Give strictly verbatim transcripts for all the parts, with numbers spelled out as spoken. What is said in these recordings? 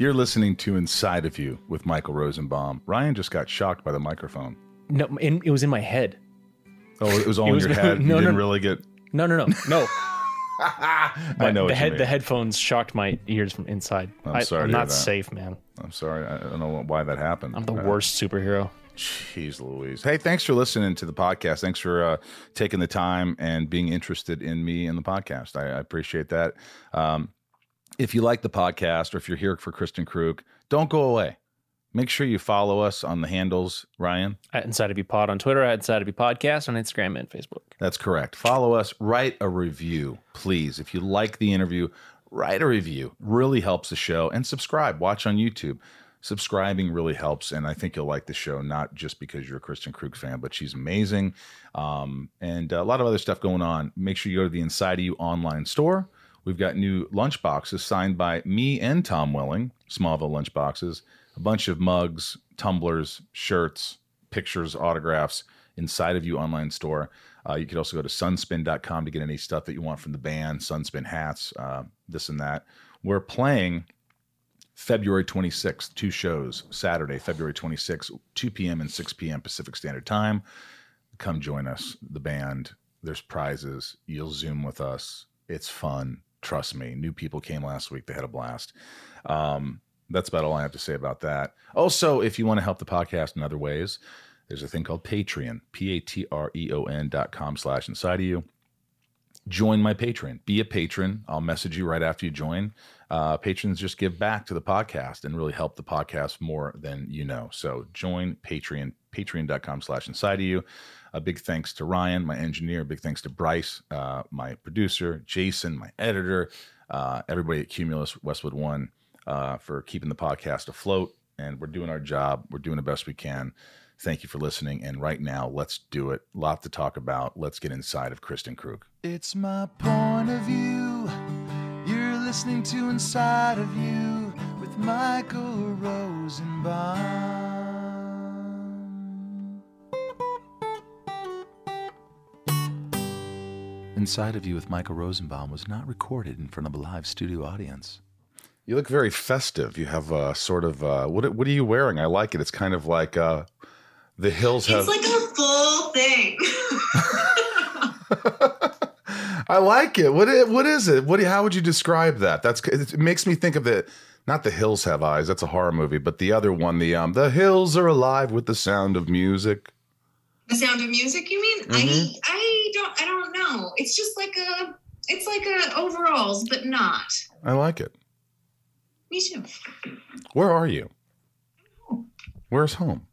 You're listening to Inside of You with Michael Rosenbaum. Ryan just got shocked by the microphone. No, in, it was in my head. Oh, it was all it in was, your head? No, you no, didn't no. really get... No, no, no, no. I my, know what the, head, the headphones shocked my ears from inside. I'm sorry I, I'm not that. safe, man. I'm sorry. I don't know why that happened. I'm the right? worst superhero. Jeez Louise. Hey, thanks for listening to the podcast. Thanks for uh, taking the time and being interested in me and the podcast. I, I appreciate that. Um If you like the podcast or if you're here for Kristin Kreuk, don't go away. Make sure you follow us on the handles, Ryan. At Inside of You Pod on Twitter, at Inside of You Podcast on Instagram and Facebook. That's correct. Follow us. Write a review, please. If you like the interview, write a review. Really helps the show. And subscribe. Watch on YouTube. Subscribing really helps, and I think you'll like the show, not just because you're a Kristin Kreuk fan, but she's amazing. Um, and a lot of other stuff going on. Make sure you go to the Inside of You online store. We've got new lunch boxes signed by me and Tom Welling, Smallville lunch boxes, a bunch of mugs, tumblers, shirts, pictures, autographs, Inside of You online store. Uh, you could also go to sunspin dot com to get any stuff that you want from the band, Sunspin hats, uh, this and that. We're playing February twenty-sixth, two shows, Saturday, February twenty-sixth, two p.m. and six p.m. Pacific Standard Time. Come join us, the band. There's prizes. You'll Zoom with us. It's fun. Trust me, new people came last week. They had a blast. Um, that's about all I have to say about that. Also, if you want to help the podcast in other ways, there's a thing called Patreon, P-A-T-R-E-O-N dot com slash inside of you. Join my Patreon. Be a patron. I'll message you right after you join. Uh, patrons just give back to the podcast and really help the podcast more than you know. So join Patreon, patreon.com slash inside of you. A big thanks to Ryan, my engineer. Big thanks to Bryce, uh, my producer, Jason, my editor, uh, everybody at Cumulus Westwood One uh, for keeping the podcast afloat. And we're doing our job. We're doing the best we can. Thank you for listening. And right now, let's do it. Lot to talk about. Let's get inside of Kristin Kreuk. It's my point of view. You're listening to Inside of You with Michael Rosenbaum. Inside of You with Michael Rosenbaum was not recorded in front of a live studio audience. You look very festive. You have a sort of, uh, what, what are you wearing? I like it. It's kind of like uh, the hills have... It's like a full thing. I like it. What is, what is it? What? How would you describe that? That's It makes me think of the, not The Hills Have Eyes. That's a horror movie. But the other one, the um, The Hills Are Alive with the Sound of Music. The Sound of Music, you mean? Mm-hmm. I I don't I don't know. It's just like a it's like a overalls, but not. I like it. Me too. Where are you? Oh. Where's home?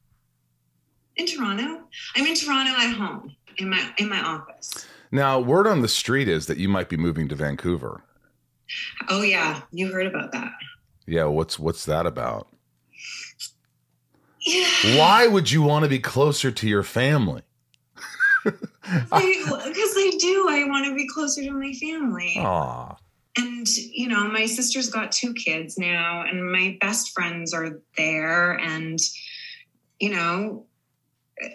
In Toronto. I'm in Toronto at home in my in my office. Now, word on the street is that you might be moving to Vancouver. Oh yeah, you heard about that. Yeah, what's what's that about? Yeah. Why would you want to be closer to your family? Because I, I do. I want to be closer to my family. Aww. And, you know, my sister's got two kids now, and my best friends are there. And, you know,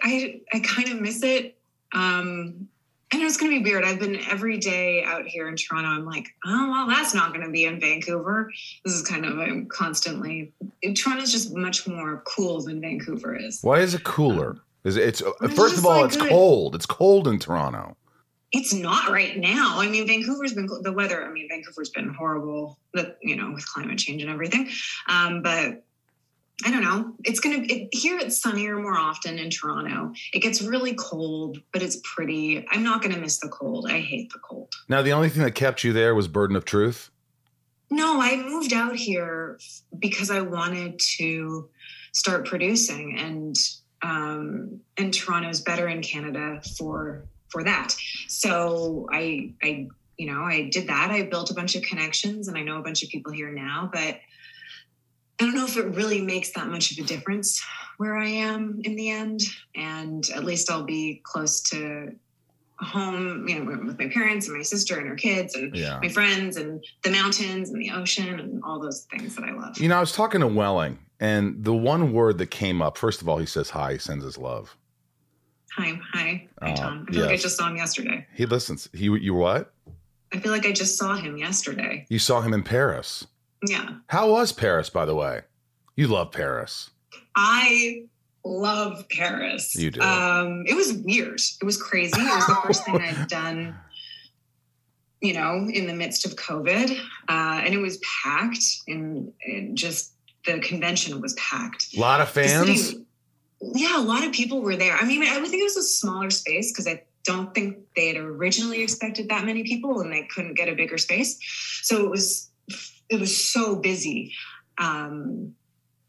I I kind of miss it. Um, I know it's going to be weird. I've been every day out here in Toronto. I'm like, oh, well, that's not going to be in Vancouver. This is kind of, I'm constantly, Toronto's just much more cool than Vancouver is. Why is it cooler? Um, is it, it's, it's first of all, like, it's good. cold. It's cold in Toronto. It's not right now. I mean, Vancouver's been, the weather, I mean, Vancouver's been horrible, with, you know, with climate change and everything. Um, but I don't know. It's going it, to, here it's sunnier more often in Toronto. It gets really cold, but it's pretty. I'm not going to miss the cold. I hate the cold. Now, the only thing that kept you there was Burden of Truth? No, I moved out here because I wanted to start producing. And, um, and Toronto's better in Canada for, for that. So I, I, you know, I did that. I built a bunch of connections and I know a bunch of people here now, but I don't know if it really makes that much of a difference where I am in the end. And at least I'll be close to home, you know, with my parents and my sister and her kids and yeah. my friends and the mountains and the ocean and all those things that I love. You know, I was talking to Welling and the one word that came up, first of all, he says hi, he sends his love. Hi, hi, hi, uh, Tom. I feel yes. like I just saw him yesterday. He listens. He, you what? I feel like I just saw him yesterday. You saw him in Paris. Yeah. How was Paris, by the way? You love Paris. I love Paris. You do. Um, it was weird. It was crazy. It was the first thing I'd done, you know, in the midst of COVID. Uh, and it was packed, and, and just the convention was packed. A lot of fans? City, yeah, a lot of people were there. I mean, I would think it was a smaller space because I don't think they had originally expected that many people, and they couldn't get a bigger space. So it was, it was so busy. Um,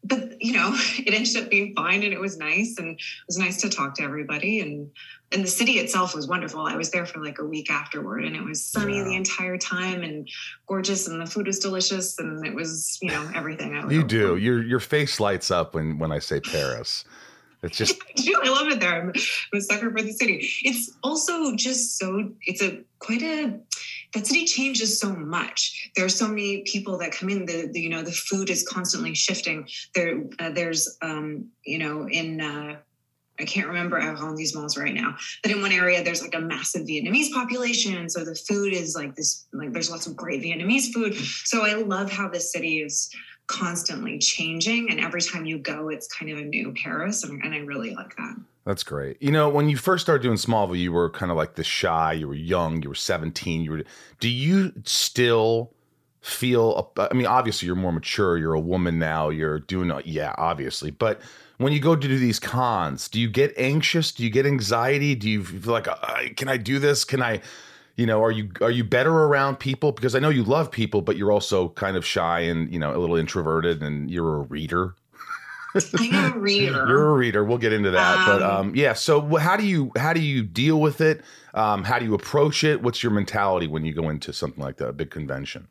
but, you know, it ended up being fine, and it was nice, and it was nice to talk to everybody. And, and the city itself was wonderful. I was there for like a week afterward, and it was sunny yeah. the entire time, and gorgeous, and the food was delicious, and it was, you know, everything. I you do. For. Your your face lights up when, when I say Paris. It's just. I do. I love it there. I'm, I'm a sucker for the city. It's also just so, it's a quite a, that city changes so much. There are so many people that come in. The, the you know, the food is constantly shifting. There, uh, there's, um, you know, in uh, I can't remember arrondissements right now, but in one area there's like a massive Vietnamese population, so the food is like this. Like there's lots of great Vietnamese food. So I love how this city is constantly changing, and every time you go, it's kind of a new Paris, and, and I really like that. That's great. You know, when you first started doing Smallville, you were kind of like the shy, you were young, you were seventeen. You were, do you still feel, I mean, obviously you're more mature, you're a woman now, you're doing, yeah, obviously. But when you go to do these cons, do you get anxious? Do you get anxiety? Do you feel like, can I do this? Can I, you know, are you, are you better around people? Because I know you love people, but you're also kind of shy and, you know, a little introverted, and you're a reader. I'm a reader. You're a reader. We'll get into that. Um, but um, yeah. So how do you how do you deal with it? Um, how do you approach it? What's your mentality when you go into something like that, a big convention?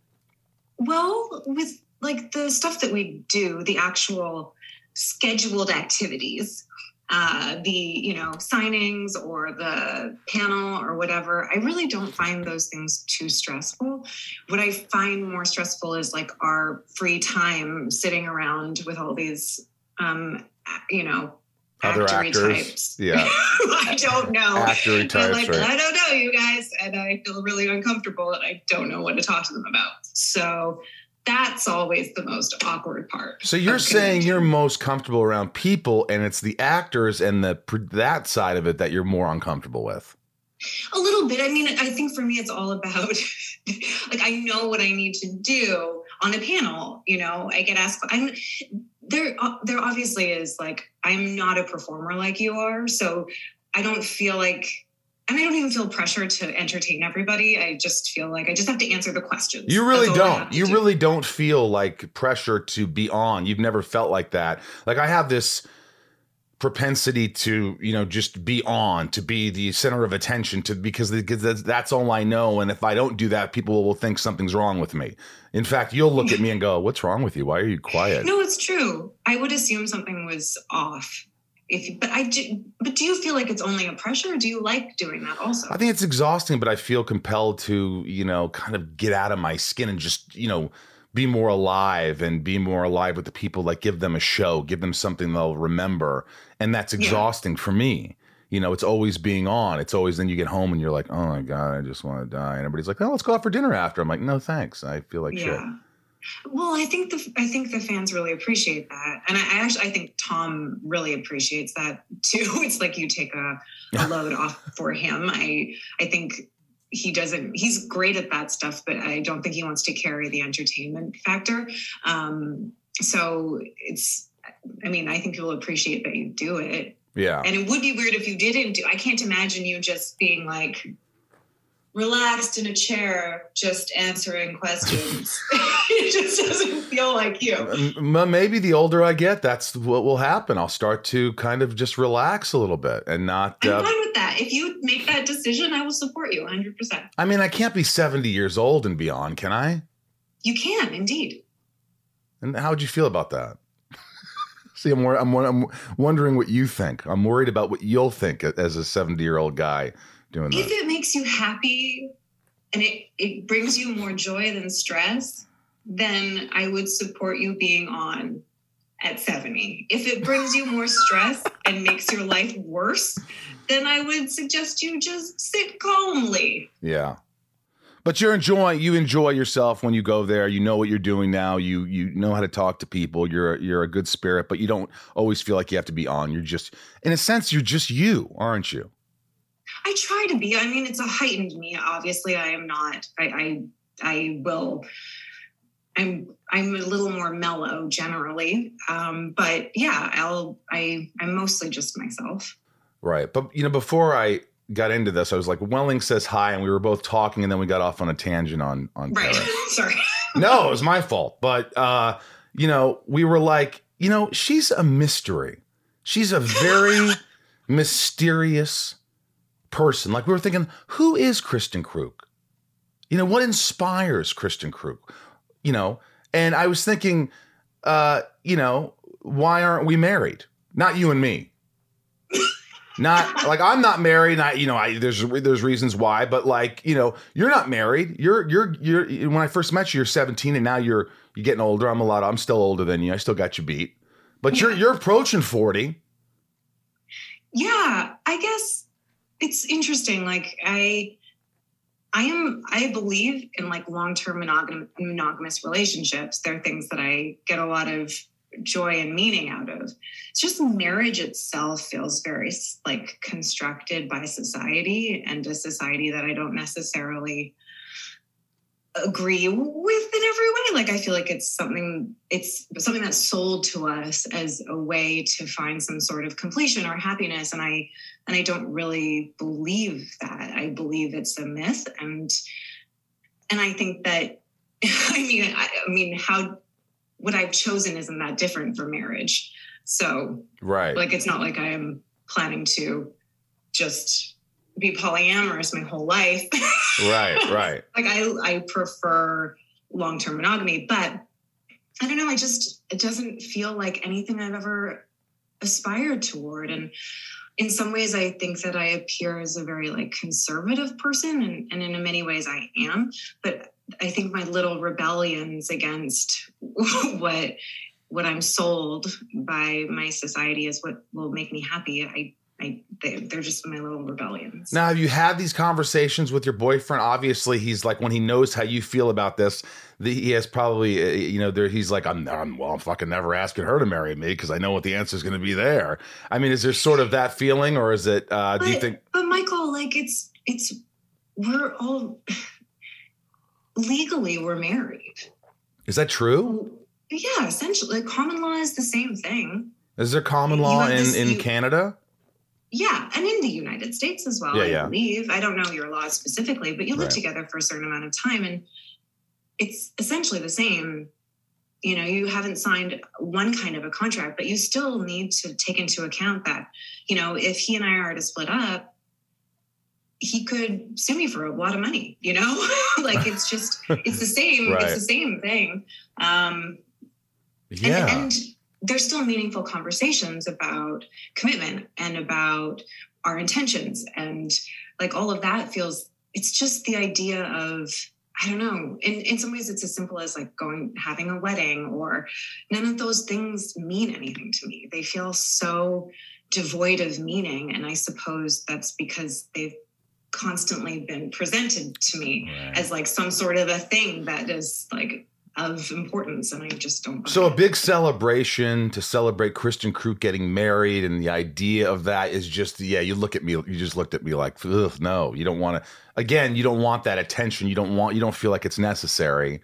Well, with like the stuff that we do, the actual scheduled activities, uh, the, you know, signings or the panel or whatever, I really don't find those things too stressful. What I find more stressful is like our free time sitting around with all these Um, you know, other actors, types. Yeah. I don't know. Actory types, like, right. I don't know, you guys, and I feel really uncomfortable, and I don't know what to talk to them about. So that's always the most awkward part. So you're saying you're most comfortable around people, and it's the actors and the that side of it that you're more uncomfortable with. A little bit. I mean, I think for me, it's all about like I know what I need to do on a panel. You know, I get asked. I'm there. There obviously is like I'm not a performer like you are, so I don't feel like, and I don't even feel pressure to entertain everybody. I just feel like I just have to answer the questions. You really don't. You do. really don't feel like pressure to be on. You've never felt like that. Like I have this propensity to, you know, just be on, to be the center of attention, to because that's all I know, and if I don't do that, people will think something's wrong with me. In fact, you'll look at me and go, "What's wrong with you? Why are you quiet?" No, it's true. I would assume something was off. If but I do, but do you feel like it's only a pressure, or do you like doing that also? I think it's exhausting, but I feel compelled to, you know, kind of get out of my skin and just, you know, be more alive and be more alive with the people, like give them a show, give them something they'll remember. And that's exhausting yeah. for me. You know, it's always being on. It's always then you get home and you're like, oh my God, I just want to die. And everybody's like, oh, let's go out for dinner after. I'm like, no, thanks. I feel like yeah. shit. Well, I think the I think the fans really appreciate that, and I, I actually I think Tom really appreciates that too. It's like you take a, a load off for him. I I think. He doesn't, he's great at that stuff, but I don't think he wants to carry the entertainment factor. Um, so it's, I mean, I think people appreciate that you do it. Yeah. And it would be weird if you didn't do, I can't imagine you just being like relaxed in a chair, just answering questions. It just doesn't feel like you. Maybe the older I get, that's what will happen. I'll start to kind of just relax a little bit and not. Uh, I'm fine with that. If you make that decision, I will support you one hundred percent. I mean, I can't be seventy years old and beyond, can I? You can, indeed. And how would you feel about that? See, I'm, I'm, I'm wondering what you think. I'm worried about what you'll think as a seventy-year-old guy doing that. If it makes you happy and it, it brings you more joy than stress, then I would support you being on at seventy. If it brings you more stress and makes your life worse, then I would suggest you just sit calmly. Yeah. But you're enjoying, you enjoy yourself when you go there. You know what you're doing now. You you know how to talk to people. You're you're a good spirit, but you don't always feel like you have to be on. You're just, in a sense, you're just you, aren't you? I try to be. I mean, it's a heightened me. Obviously, I am not. I I, I will. I'm I'm a little more mellow generally, um, but yeah, I'll I I'm mostly just myself. Right, but you know, before I got into this, I was like, Welling says hi, and we were both talking, and then we got off on a tangent on on. Right, sorry. No, it was my fault. But uh, you know, we were like, you know, she's a mystery. She's a very mysterious person. Like we were thinking, who is Kristin Kreuk? You know, what inspires Kristin Kreuk? You know, and I was thinking, uh, you know, why aren't we married? Not you and me. Not like I'm not married. Not, you know, I, there's there's reasons why, but like, you know, you're not married. You're you're you're. When I first met you, you're seventeen, and now you're you're getting older. I'm a lot. I'm still older than you. I still got you beat, but yeah. you're you're approaching forty. Yeah, I guess it's interesting. Like I. I am, I believe in like long-term monogam- monogamous relationships. They're things that I get a lot of joy and meaning out of. It's just marriage itself feels very like constructed by society, and a society that I don't necessarily agree with in every way. Like, I feel like it's something, it's something that's sold to us as a way to find some sort of completion or happiness. And I, and I don't really believe that. I believe it's a myth. And, and I think that, I mean, I, I mean, how, what I've chosen isn't that different for marriage. So, right. Like, it's not like I am planning to just be polyamorous my whole life. Right, right. Like I, I prefer long-term monogamy, but I don't know. I just, it doesn't feel like anything I've ever aspired toward. And in some ways I think that I appear as a very like conservative person, and, and in many ways I am, but I think my little rebellions against what, what I'm sold by my society is what will make me happy. I, I, they, they're just my little rebellions. Now, have you had these conversations with your boyfriend? Obviously, he's like, when he knows how you feel about this, the, he has probably, uh, you know, there, he's like, I'm, I'm, well, I'm fucking never asking her to marry me because I know what the answer is going to be there. I mean, is there sort of that feeling, or is it, uh, but, do you think? But Michael, like it's, it's, we're all, legally we're married. Is that true? Yeah, essentially. Like, common law is the same thing. Is there common law in, this, in you, Canada? Yeah, and in the United States as well, yeah, yeah. I believe. I don't know your laws specifically, but you live right. together for a certain amount of time, and it's essentially the same. You know, you haven't signed one kind of a contract, but you still need to take into account that, you know, if he and I are to split up, he could sue me for a lot of money, you know? Like, it's just, it's the same, right. it's the same thing. Um, yeah. And, and there's still meaningful conversations about commitment and about our intentions. And like all of that feels, it's just the idea of, I don't know, in, in some ways it's as simple as like going, having a wedding, or none of those things mean anything to me. They feel so devoid of meaning. And I suppose that's because they've constantly been presented to me right. as like some sort of a thing that is like of importance, and I just don't. So it. A big celebration to celebrate Kristin Kreuk getting married, and the idea of that is just, yeah, you look at me, you just looked at me like, ugh, no, you don't want to, again, you don't want that attention. You don't want, you don't feel like it's necessary.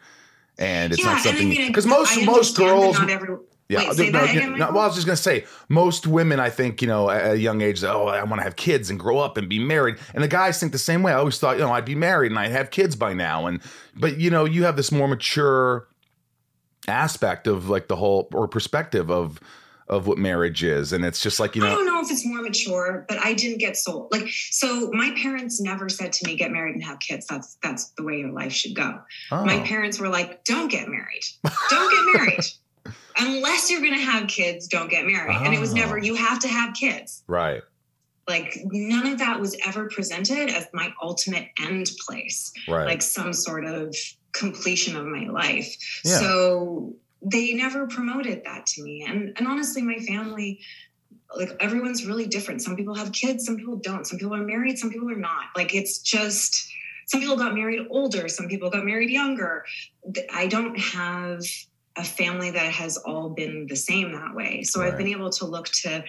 And it's yeah, not something, because I mean, most, most girls, not every, yeah, wait, say no, that again, no, well, I was just going to say, most women, I think, you know, at a young age, oh, I want to have kids and grow up and be married. And the guys think the same way. I always thought, you know, I'd be married and I'd have kids by now. And, but you know, you have this more mature aspect of like the whole, or perspective of, of what marriage is. And it's just like, you know, I don't know if it's more mature, but I didn't get sold. Like, so my parents never said to me, get married and have kids. That's, that's the way your life should go. Oh. My parents were like, don't get married. Don't get married. Unless you're going to have kids, don't get married. Oh. And it was never, you have to have kids. Right. Like, none of that was ever presented as my ultimate end place. Right. Like some sort of completion of my life. Yeah. So they never promoted that to me. And and honestly, my family, like everyone's really different. Some people have kids, some people don't. Some people are married, some people are not. Like, it's just Some people got married older. Some people got married younger. I don't have a family that has all been the same that way. So right. I've been able to look to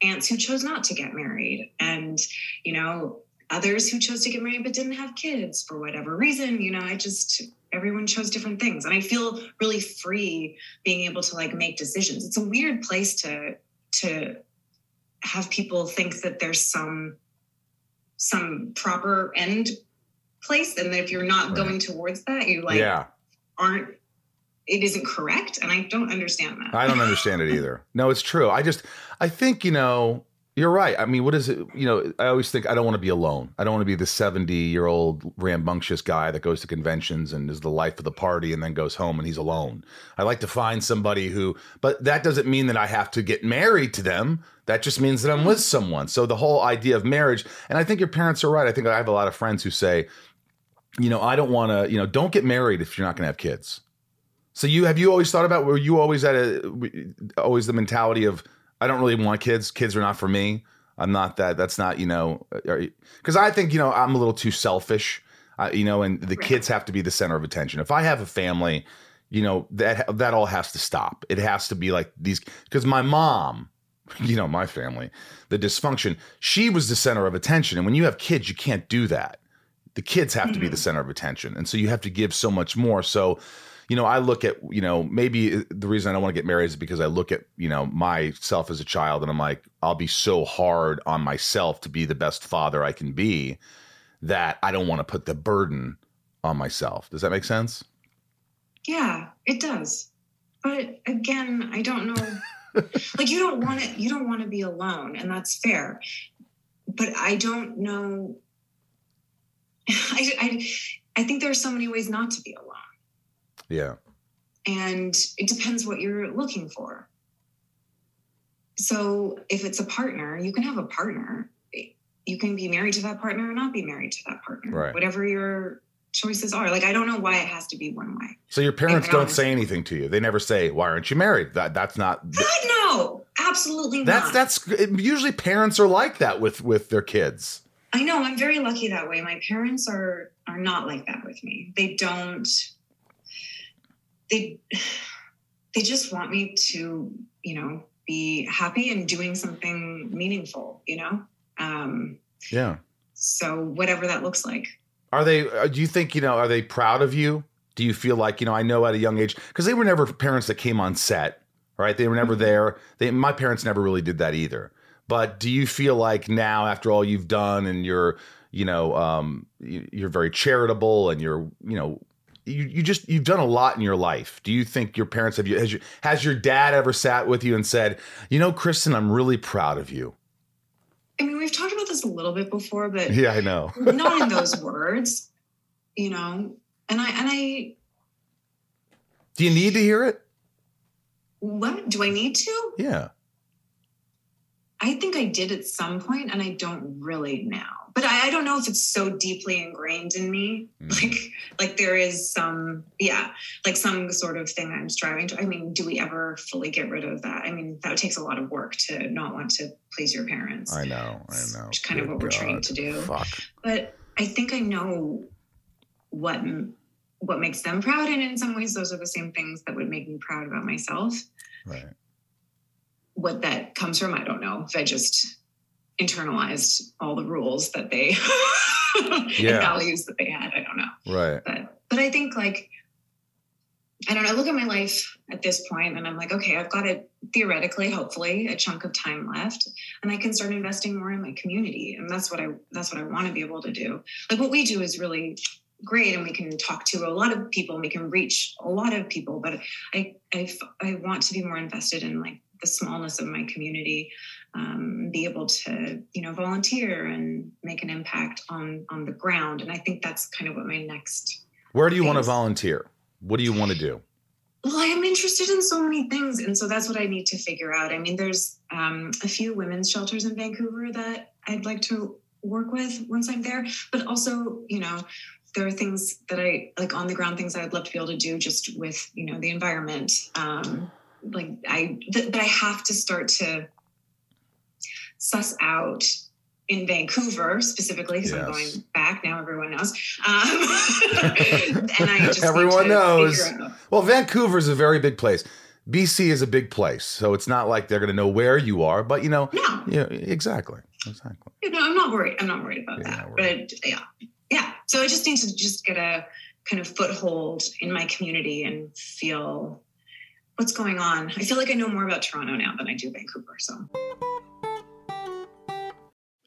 aunts who chose not to get married and, you know, others who chose to get married but didn't have kids for whatever reason. You know, I just, everyone chose different things. And I feel really free being able to like make decisions. It's a weird place to, to have people think that there's some, some proper end place. And that if you're not right. going towards that, you like yeah. aren't, it isn't correct. And I don't understand that. I don't understand it either. No, it's true. I just, I think, you know, you're right. I mean, what is it? You know, I always think I don't want to be alone. I don't want to be the seventy year old rambunctious guy that goes to conventions and is the life of the party and then goes home and he's alone. I like to find somebody who, but that doesn't mean that I have to get married to them. That just means that I'm with someone. So the whole idea of marriage, and I think your parents are right. I think I have a lot of friends who say, you know, I don't want to, you know, don't get married if you're not going to have kids. So you, have you always thought about, were you always at a, always the mentality of, I don't really want kids. Kids are not for me. I'm not that. That's not, you know, because I think, you know, I'm a little too selfish, uh, you know, and the kids have to be the center of attention. If I have a family, you know, that that all has to stop. It has to be like these, because my mom, you know, my family, the dysfunction, she was the center of attention. And when you have kids, you can't do that. The kids have mm-hmm. to be the center of attention. And so you have to give so much more. So, you know, I look at, you know, maybe the reason I don't want to get married is because I look at, you know, myself as a child and I'm like, I'll be so hard on myself to be the best father I can be that I don't want to put the burden on myself. Does that make sense? Yeah, it does. But again, I don't know. Like you don't want to, you don't want to be alone, and that's fair. But I don't know. I, I, I think there are so many ways not to be alone. Yeah. And it depends what you're looking for. So if it's a partner, you can have a partner. You can be married to that partner or not be married to that partner. Right. Whatever your choices are. Like, I don't know why it has to be one way. So your parents don't honest. say anything to you. They never say, why aren't you married? That That's not. God, no, absolutely that's, not. That's that's usually parents are like that with, with their kids. I know. I'm very lucky that way. My parents are are not like that with me. They don't. They, they just want me to, you know, be happy and doing something meaningful, you know? Um, yeah. So whatever that looks like. Are they, do you think, you know, are they proud of you? Do you feel like, you know, I know at a young age, because they were never parents that came on set, right? They were never there. They, my parents never really did that either. But do you feel like now after all you've done and you're, you know, um, you're very charitable and you're, you know, You you just you've done a lot in your life. Do you think your parents have you has your, has your dad ever sat with you and said, you know, Kristin, I'm really proud of you? I mean, we've talked about this a little bit before, but yeah, I know, not in those words, you know. And I and I. Do you need to hear it? What do I need to? Yeah. I think I did at some point, and I don't really now. But I, I don't know if it's so deeply ingrained in me. Mm. Like, like there is some, yeah, like some sort of thing I'm striving to. I mean, do we ever fully get rid of that? I mean, that takes a lot of work to not want to please your parents. I know, I know. Which is kind Good of what God. We're trained to do. Fuck. But I think I know what what makes them proud. And in some ways, those are the same things that would make me proud about myself. Right. What that comes from, I don't know. If I just internalized all the rules that they yeah. and values that they had. I don't know. Right. But, but I think like, I don't know, I look at my life at this point and I'm like, okay, I've got a theoretically, hopefully a chunk of time left and I can start investing more in my community. And that's what I, that's what I want to be able to do. Like what we do is really great. And we can talk to a lot of people and we can reach a lot of people, but I, I, I want to be more invested in like the smallness of my community, um, be able to, you know, volunteer and make an impact on, on the ground. And I think that's kind of what my next. Where do you want to volunteer? What do you want to do? Well, I am interested in so many things. And so that's what I need to figure out. I mean, there's um, a few women's shelters in Vancouver that I'd like to work with once I'm there, but also, you know, there are things that I like on the ground, things I'd love to be able to do just with, you know, the environment, um, like I, th- but I have to start to suss out in Vancouver specifically, because yes. I'm going back now. Everyone knows, um, and I just everyone knows. Well, Vancouver's a very big place. B C is a big place, so it's not like they're going to know where you are. But you know, no. yeah, exactly, exactly. You know, I'm not worried. I'm not worried about yeah, that. Worried. But yeah, yeah. So I just need to just get a kind of foothold in my community and feel what's going on. I feel like I know more about Toronto now than I do Vancouver. So.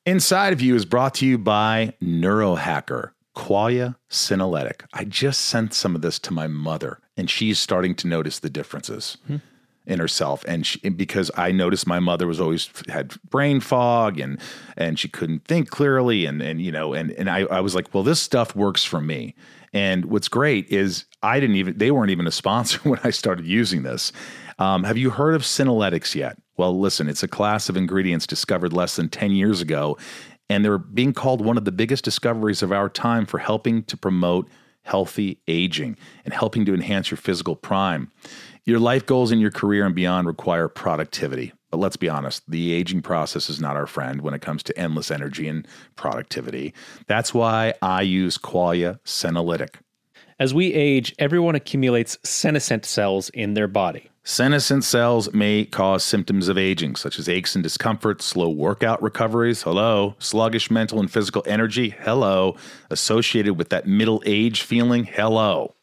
Inside of You is brought to you by Neurohacker, Qualia Senolytic. I just sent some of this to my mother, and she's starting to notice the differences hmm. in herself. And she, because I noticed my mother was always had brain fog and and she couldn't think clearly. And, and you know, and, and I, I was like, well, this stuff works for me. And what's great is I didn't even, they weren't even a sponsor when I started using this. Um, have you heard of Senolytics yet? Well, listen, it's a class of ingredients discovered less than ten years ago, and they're being called one of the biggest discoveries of our time for helping to promote healthy aging and helping to enhance your physical prime. Your life goals in your career and beyond require productivity. But let's be honest, the aging process is not our friend when it comes to endless energy and productivity. That's why I use Qualia Senolytic. As we age, everyone accumulates senescent cells in their body. Senescent cells may cause symptoms of aging, such as aches and discomfort, slow workout recoveries, hello, sluggish mental and physical energy, hello, associated with that middle age feeling, hello.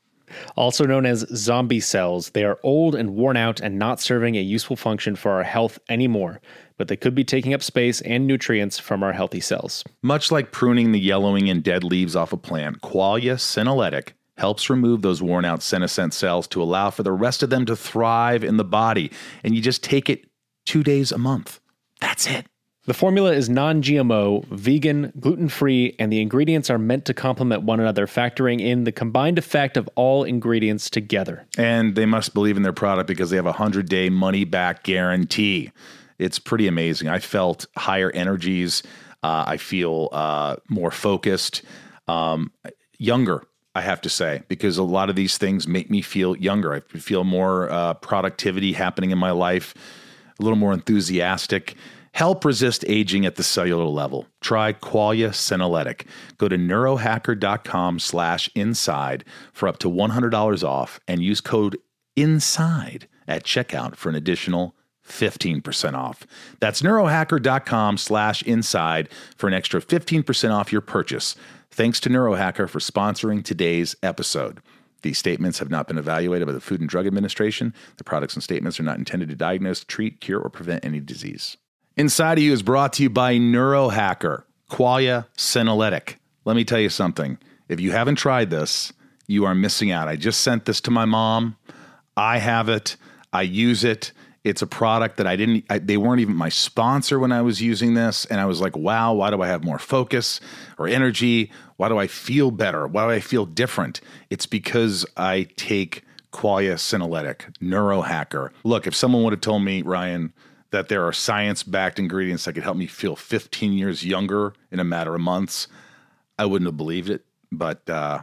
Also known as zombie cells, they are old and worn out and not serving a useful function for our health anymore, but they could be taking up space and nutrients from our healthy cells. Much like pruning the yellowing and dead leaves off a plant, Qualia Senolytic helps remove those worn-out senescent cells to allow for the rest of them to thrive in the body. And you just take it two days a month. That's it. The formula is non-G M O, vegan, gluten-free, and the ingredients are meant to complement one another, factoring in the combined effect of all ingredients together. And they must believe in their product because they have a one hundred day money-back guarantee. It's pretty amazing. I felt higher energies. Uh, I feel uh, more focused, um, younger. I have to say, because a lot of these things make me feel younger. I feel more uh, productivity happening in my life, a little more enthusiastic. Help resist aging at the cellular level. Try Qualia Senolytic. Go to neurohacker.com slash inside for up to one hundred dollars off and use code INSIDE at checkout for an additional fifteen percent off. That's neurohacker.com slash inside for an extra fifteen percent off your purchase. Thanks to Neurohacker for sponsoring today's episode. These statements have not been evaluated by the Food and Drug Administration. The products and statements are not intended to diagnose, treat, cure, or prevent any disease. Inside of You is brought to you by Neurohacker, Qualia Senolytic. Let me tell you something. If you haven't tried this, you are missing out. I just sent this to my mom. I have it. I use it. It's a product that I didn't, I, they weren't even my sponsor when I was using this. And I was like, wow, why do I have more focus or energy? Why do I feel better? Why do I feel different? It's because I take Qualia Senolytic, Neurohacker. Look, if someone would have told me, Ryan, that there are science-backed ingredients that could help me feel fifteen years younger in a matter of months, I wouldn't have believed it. But uh,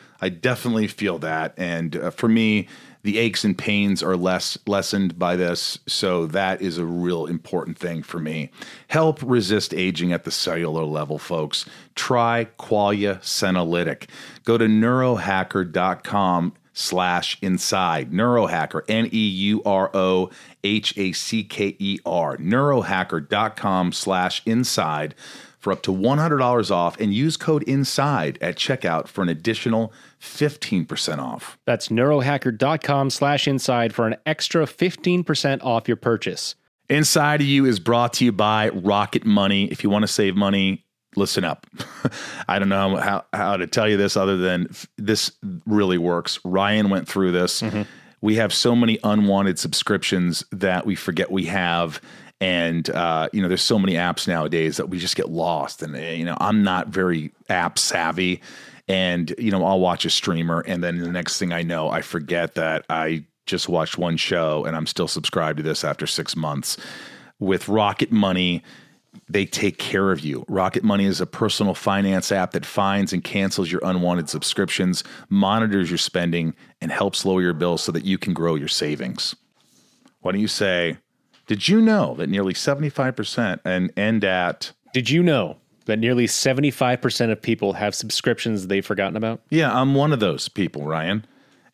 I definitely feel that, and uh, for me, the aches and pains are less lessened by this, so that is a real important thing for me. Help resist aging at the cellular level, folks. Try Qualia Senolytic. Go to neurohacker.com slash inside. Neurohacker, N E U R O H A C K E R, neurohacker.com slash inside for up to one hundred dollars off, and use code INSIDE at checkout for an additional fifteen percent off. That's neurohacker.com slash inside for an extra fifteen percent off your purchase. Inside of You is brought to you by Rocket Money. If you want to save money, listen up. I don't know how, how to tell you this other than f- this really works. Ryan went through this. Mm-hmm. We have so many unwanted subscriptions that we forget we have. And, uh, you know, there's so many apps nowadays that we just get lost. And, you know, I'm not very app savvy. And, you know, I'll watch a streamer, and then the next thing I know, I forget that I just watched one show and I'm still subscribed to this after six months. With Rocket Money, they take care of you. Rocket Money is a personal finance app that finds and cancels your unwanted subscriptions, monitors your spending, and helps lower your bills so that you can grow your savings. Why don't you say, did you know that nearly seventy-five percent and end at... Did you know that nearly seventy-five percent of people have subscriptions they've forgotten about? Yeah, I'm one of those people, Ryan.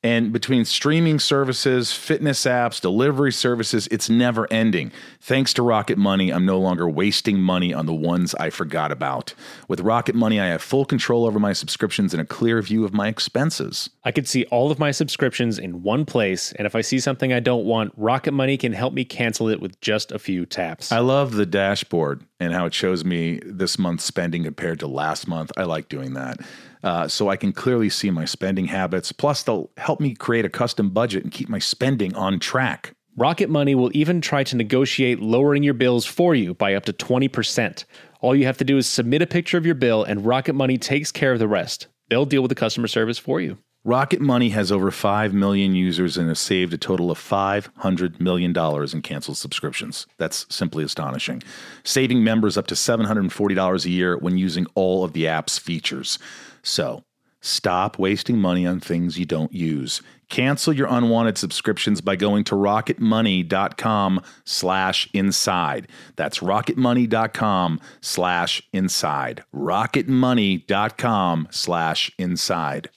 And between streaming services, fitness apps, delivery services, it's never ending. Thanks to Rocket Money, I'm no longer wasting money on the ones I forgot about. With Rocket Money, I have full control over my subscriptions and a clear view of my expenses. I could see all of my subscriptions in one place, and if I see something I don't want, Rocket Money can help me cancel it with just a few taps. I love the dashboard and how it shows me this month's spending compared to last month. I like doing that. Uh, so I can clearly see my spending habits. Plus, they'll help me create a custom budget and keep my spending on track. Rocket Money will even try to negotiate lowering your bills for you by up to twenty percent. All you have to do is submit a picture of your bill, and Rocket Money takes care of the rest. They'll deal with the customer service for you. Rocket Money has over five million users and has saved a total of five hundred million dollars in canceled subscriptions. That's simply astonishing. Saving members up to seven hundred forty dollars a year when using all of the app's features. So stop wasting money on things you don't use. Cancel your unwanted subscriptions by going to rocketmoney.com slash inside. That's rocketmoney.com slash inside. rocketmoney.com slash inside.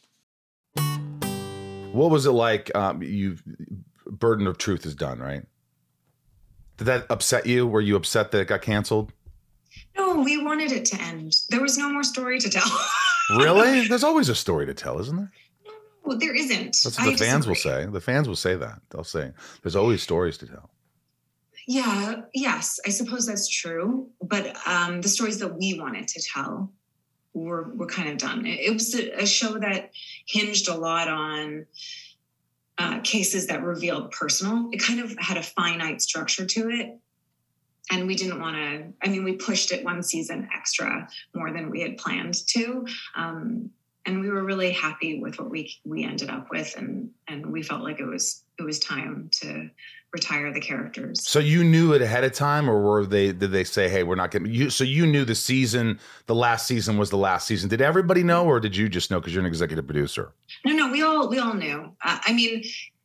What was it like? Um, you Burden of Truth is done, right? Did that upset you? Were you upset that it got canceled? No, we wanted it to end. There was no more story to tell. Really? There's always a story to tell, isn't there? No, there isn't. That's what the I fans disagree. will say. The fans will say that. They'll say there's always stories to tell. Yeah. Yes, I suppose that's true. But um, the stories that we wanted to tell were were kind of done. It, it was a, a show that hinged a lot on uh, cases that revealed personal. It kind of had a finite structure to it. And we didn't want to, I mean, we pushed it one season extra more than we had planned to. Um, and we were really happy with what we we ended up with. And and we felt like it was it was time to retire the characters. So you knew it ahead of time, or were they, did they say, hey, we're not going to, so you knew the season, the last season was the last season. Did everybody know, or did you just know because you're an executive producer? No, no, we all, we all knew. Uh, I mean,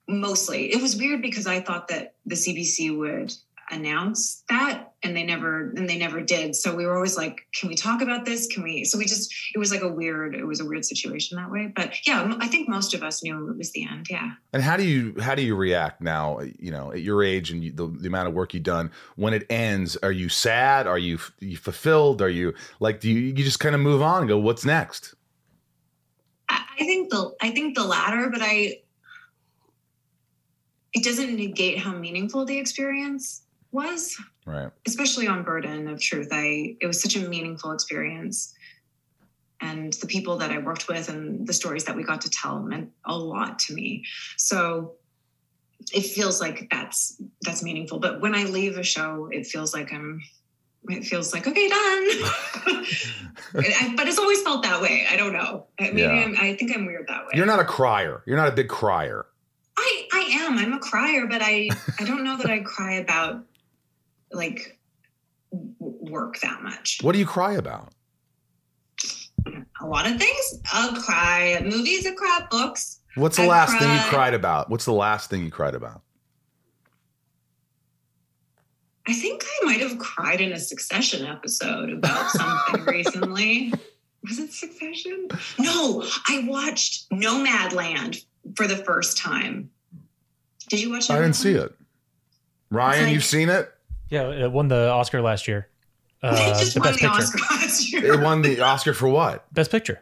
mostly. It was weird because I thought that the C B C would announce that, and they never and they never did. So we were always like, can we talk about this? Can we? So we just, it was like a weird, it was a weird situation that way. But yeah, I think most of us knew it was the end. Yeah. And how do you, how do you react now, you know, at your age and you, the, the amount of work you've done when it ends? Are you sad? Are you, are you fulfilled? Are you like, do you, you just kind of move on and go, what's next? I, I think the, I think the latter, but I, it doesn't negate how meaningful the experience was, right? Especially on Burden of Truth, I it was such a meaningful experience, and the people that I worked with and the stories that we got to tell meant a lot to me. So it feels like that's that's meaningful. But when I leave a show, it feels like I'm. It feels like okay, done. I, but it's always felt that way. I don't know. Maybe yeah. I'm, I think I'm weird that way. You're not a crier. You're not a big crier. I I am. I'm a crier, but I I don't know that I cry about. Like w- work that much. What do you cry about? A lot of things. I'll cry at movies. I cry at books. What's the I last cry... thing you cried about? What's the last thing you cried about? I think I might have cried in a Succession episode about something recently. Was it Succession? No, I watched Nomadland for the first time. Did you watch it? I didn't see it. Ryan, like, you've seen it? Yeah, it won the Oscar last year. Uh, it just the won best the picture. Oscar last year. It won the Oscar for what? Best Picture.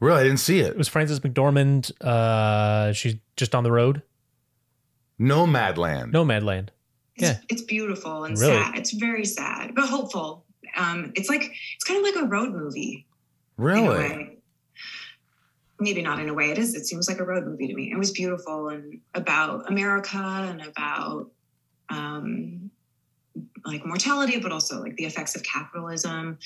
Really? I didn't see it. It was Frances McDormand. Uh, she's just on the road. Nomadland. Nomadland. It's, yeah. It's beautiful and really sad. It's very sad, but hopeful. Um, it's like, it's kind of like a road movie. Really? Maybe not in a way it is. It seems like a road movie to me. It was beautiful and about America and about um, like mortality, but also like the effects of capitalism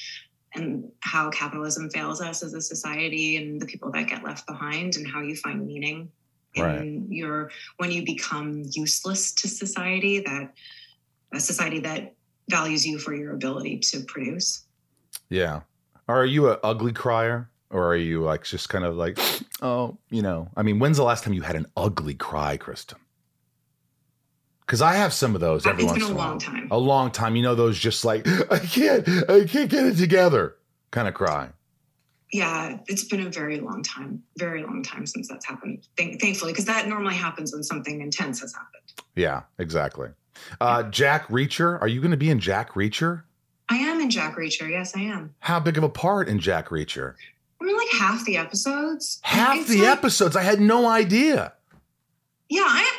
and how capitalism fails us as a society and the people that get left behind and how you find meaning in right. your, when you become useless to society, that a society that values you for your ability to produce. Yeah. Are you an ugly crier? Or are you like just kind of like, oh, you know, I mean, when's the last time you had an ugly cry, Kristin? Because I have some of those every once in a while. It's been a long time. A long time. You know, those just like, I can't, I can't get it together kind of cry. Yeah, it's been a very long time, very long time since that's happened, Thank- thankfully, because that normally happens when something intense has happened. Yeah, exactly. Uh, Jack Reacher. Are you going to be in Jack Reacher? I am in Jack Reacher. Yes, I am. How big of a part in Jack Reacher? I mean, like half the episodes. Half it's the like, episodes? I had no idea. Yeah, I,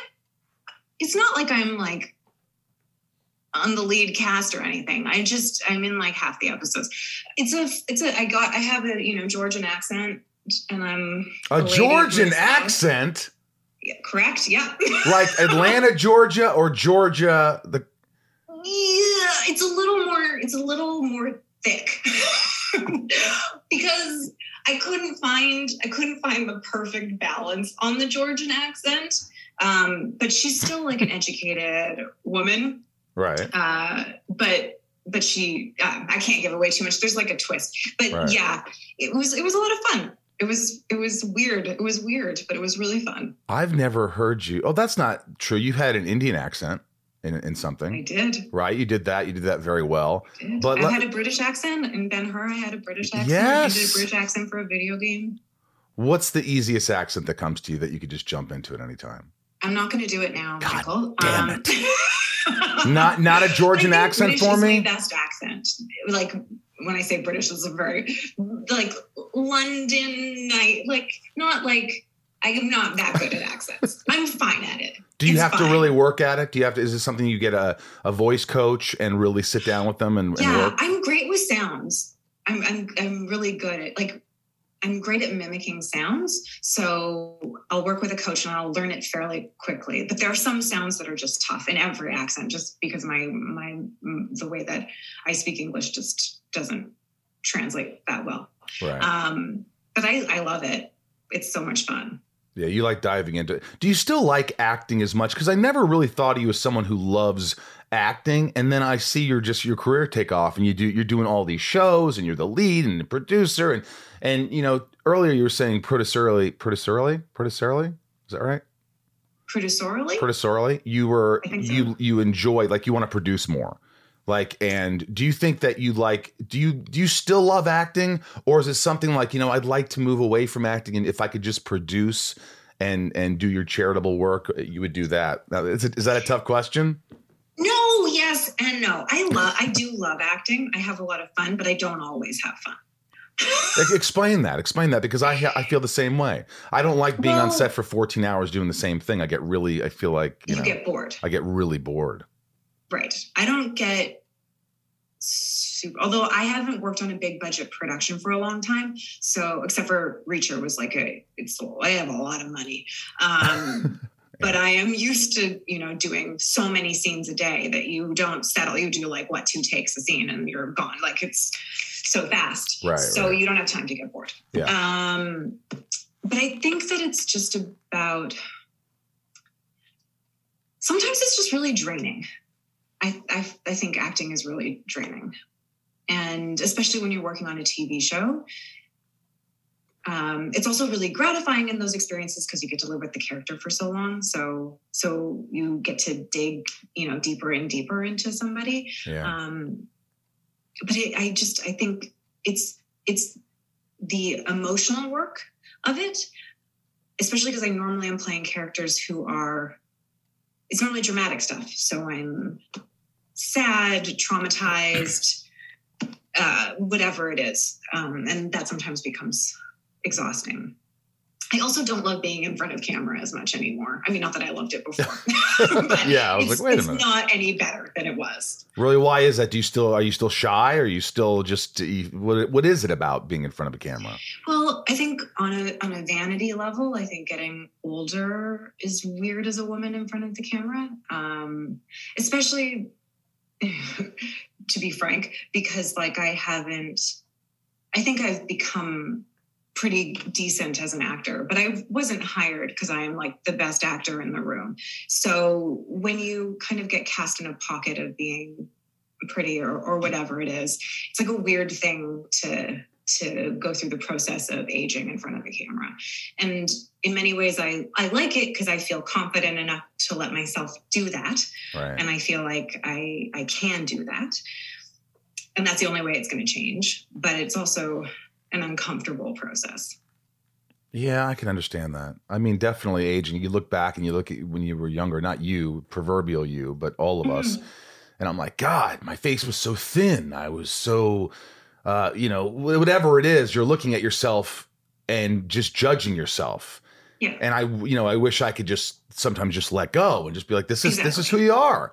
it's not like I'm like on the lead cast or anything. I just, I'm in like half the episodes. It's a, it's a, I got, I have a, you know, Georgian accent and I'm. A Georgian accent? Yeah, correct, yeah. Like Atlanta, Georgia or Georgia? The. Yeah, it's a little more, it's a little more thick. Because I couldn't find I couldn't find the perfect balance on the Georgian accent, um, but she's still like an educated woman, right? Uh, but but she uh, I can't give away too much. There's like a twist, but right. yeah, it was it was a lot of fun. It was it was weird. It was weird, but it was really fun. I've never heard you. Oh, that's not true. You had an Indian accent. In, in something. I did. Right. You did that. You did that very well. I, but I let, had a British accent and Ben Hur, I had a British accent. Yes. I did a British accent for a video game. What's the easiest accent that comes to you that you could just jump into at any time? I'm not going to do it now, God Michael. Damn um, it. not, not a Georgian accent British for me? Is my best accent. Like when I say British is a very like London night, like not like, I am not that good at accents. I'm fine at it. Do you it's have fine. to really work at it? Do you have to, is this something you get a, a voice coach and really sit down with them and, yeah, and work? I'm great with sounds. I'm, I'm, I'm really good at like, I'm great at mimicking sounds. So I'll work with a coach and I'll learn it fairly quickly, but there are some sounds that are just tough in every accent, just because my, my, the way that I speak English just doesn't translate that well. Right. Um, but I, I love it. It's so much fun. Yeah, you like diving into it. Do you still like acting as much? Because I never really thought of you as someone who loves acting, and then I see your just your career take off, and you do you're doing all these shows, and you're the lead and the producer, and and you know earlier you were saying producerly, producerly, producerly, is that right? Producerly, producerly. You were I think so. you you enjoy like you want to produce more, like. And do you think that you like do you do you still love acting, or is it something like you know I'd like to move away from acting, and if I could just produce and and do your charitable work, you would do that? Now, is, it, is that a tough question? No, yes and no. I love I do love acting. I have a lot of fun, but I don't always have fun. Explain that. Explain that because I I feel the same way. I don't like being well, on set for fourteen hours doing the same thing. I get really I feel like you, you know, get bored. I get really bored. Right. I don't get super, although I haven't worked on a big budget production for a long time. So except for Reacher was like, a, it's, I have a lot of money. Um, yeah. But I am used to, you know, doing so many scenes a day that you don't settle. You do like what, two takes a scene and you're gone. Like it's so fast. Right, so right. you don't have time to get bored. Yeah. Um, but I think that it's just about, sometimes it's just really draining. I, I, I think acting is really draining, and especially when you're working on a T V show, um, it's also really gratifying in those experiences because you get to live with the character for so long. So, so you get to dig, you know, deeper and deeper into somebody. Yeah. Um, but it, I just, I think it's, it's the emotional work of it especially because I normally am playing characters who are, it's normally dramatic stuff. So I'm sad, traumatized, uh, whatever it is. Um, and that sometimes becomes exhausting. I also don't love being in front of camera as much anymore. I mean, not that I loved it before. But yeah, I was it's, like, wait a minute. It's not any better than it was. Really? Why is that? Do you still, are you still shy? Or are you still just, what, what is it about being in front of a camera? Well, I think on a, on a vanity level, I think getting older is weird as a woman in front of the camera. Um, especially to be frank, because like I haven't, I think I've become pretty decent as an actor, but I wasn't hired because I am like the best actor in the room. So when you kind of get cast in a pocket of being pretty or, or whatever it is, it's like a weird thing to, to go through the process of aging in front of a camera. And in many ways I, I like it because I feel confident enough to let myself do that. Right. And I feel like I, I can do that. And that's the only way it's going to change, but it's also an uncomfortable process. Yeah, I can understand that. I mean, definitely aging. You look back and you look at when you were younger, not you, proverbial you, but all of mm-hmm. us. And I'm like, God, my face was so thin. I was so, uh, you know, whatever it is, you're looking at yourself and just judging yourself. Yeah. And I, you know, I wish I could just sometimes just let go and just be like, this is, exactly. this is who you are.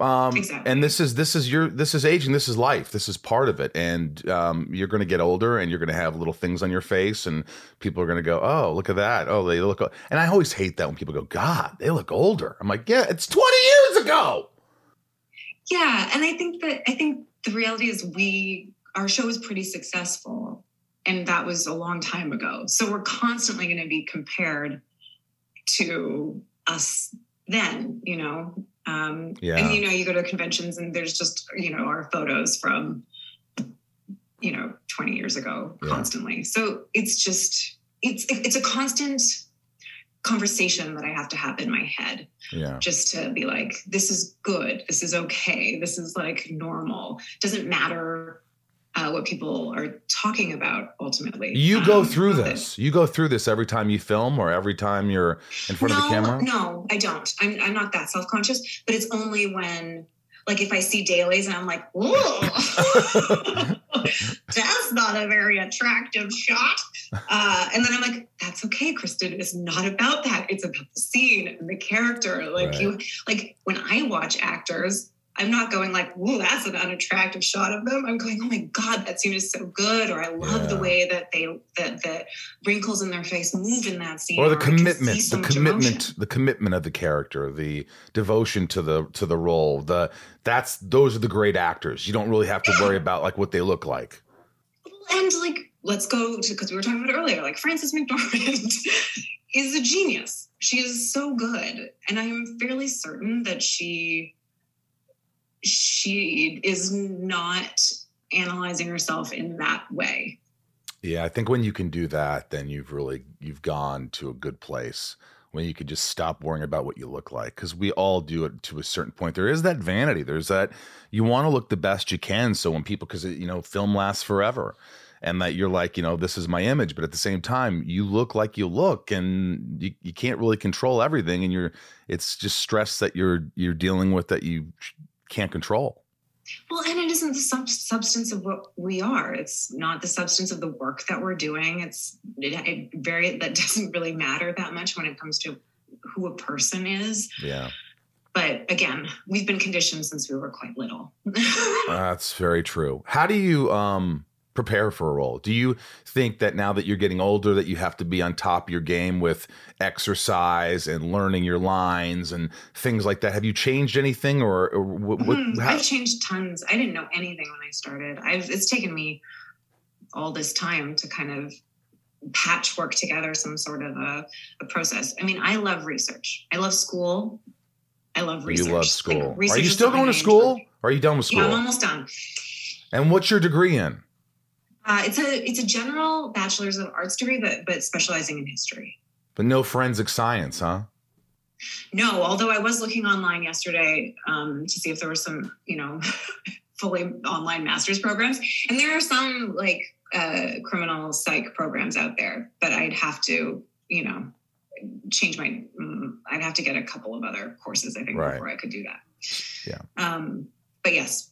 Um, exactly. And this is, this is your, this is aging, this is life, this is part of it. And, um, you're going to get older and you're going to have little things on your face and people are going to go, oh, look at that. Oh, they look. O-. And I always hate that when people go, God, they look older. I'm like, yeah, it's twenty years ago. Yeah. And I think that, I think the reality is we, our show is pretty successful and that was a long time ago. So we're constantly going to be compared to us then, you know? Um, yeah. And, you know, you go to conventions and there's just, you know, our photos from, you know, twenty years ago yeah. constantly. So it's just, it's, it's a constant conversation that I have to have in my head yeah. just to be like, this is good. This is okay. This is like normal. Doesn't matter uh, what people are talking about ultimately. You go um, through this, it. You go through this every time you film or every time you're in front no, of the camera? No, I don't. I'm, I'm not that self-conscious, but it's only when, like if I see dailies and I'm like, whoa, that's not a very attractive shot. Uh, and then I'm like, that's okay. Kristin, it's not about that. It's about the scene and the character. Like right. you, like when I watch actors, I'm not going like, whoa, that's an unattractive shot of them. I'm going, oh my God, that scene is so good. Or I love yeah. the way that they, that the wrinkles in their face move in that scene. Or the or commitment, so the commitment, emotion. The commitment of the character, the devotion to the, to the role. The that's, those are the great actors. You don't really have to yeah. worry about like what they look like. And like, let's go to, cause we were talking about it earlier, like Frances McDormand is a genius. She is so good. And I am fairly certain that she, she is not analyzing herself in that way. Yeah, I think when you can do that, then you've really, you've gone to a good place when you could just stop worrying about what you look like. Because we all do it to a certain point. There is that vanity. There's that, you want to look the best you can. So when people, because, you know, film lasts forever. And that you're like, you know, this is my image. But at the same time, you look like you look and you, you can't really control everything. And you're, it's just stress that you're, you're dealing with that you can't control. Well, and it isn't the sub- substance of what we are. It's not the substance of the work that we're doing. It's it, it very that doesn't really matter that much when it comes to who a person is. Yeah. But again, we've been conditioned since we were quite little. That's very true. How do you um prepare for a role? Do you think that now that you're getting older that you have to be on top of your game with exercise and learning your lines and things like that? Have you changed anything or, or what, mm-hmm. what, how- I've changed tons. I didn't know anything when I started. I've, it's taken me all this time to kind of patchwork together some sort of a, a process. I mean, I love research. I love school. I love research. You love school. Like, are you still going to school? Or are you done with school? Yeah, I'm almost done. And what's your degree in? Uh, it's a it's a general bachelor's of arts degree, but but specializing in history. But no forensic science, huh? No, although I was looking online yesterday um, to see if there were some, you know, fully online master's programs, and there are some like uh, criminal psych programs out there. But I'd have to, you know, change my, I'd have to get a couple of other courses, I think, right. before I could do that. Yeah. Um, but yes.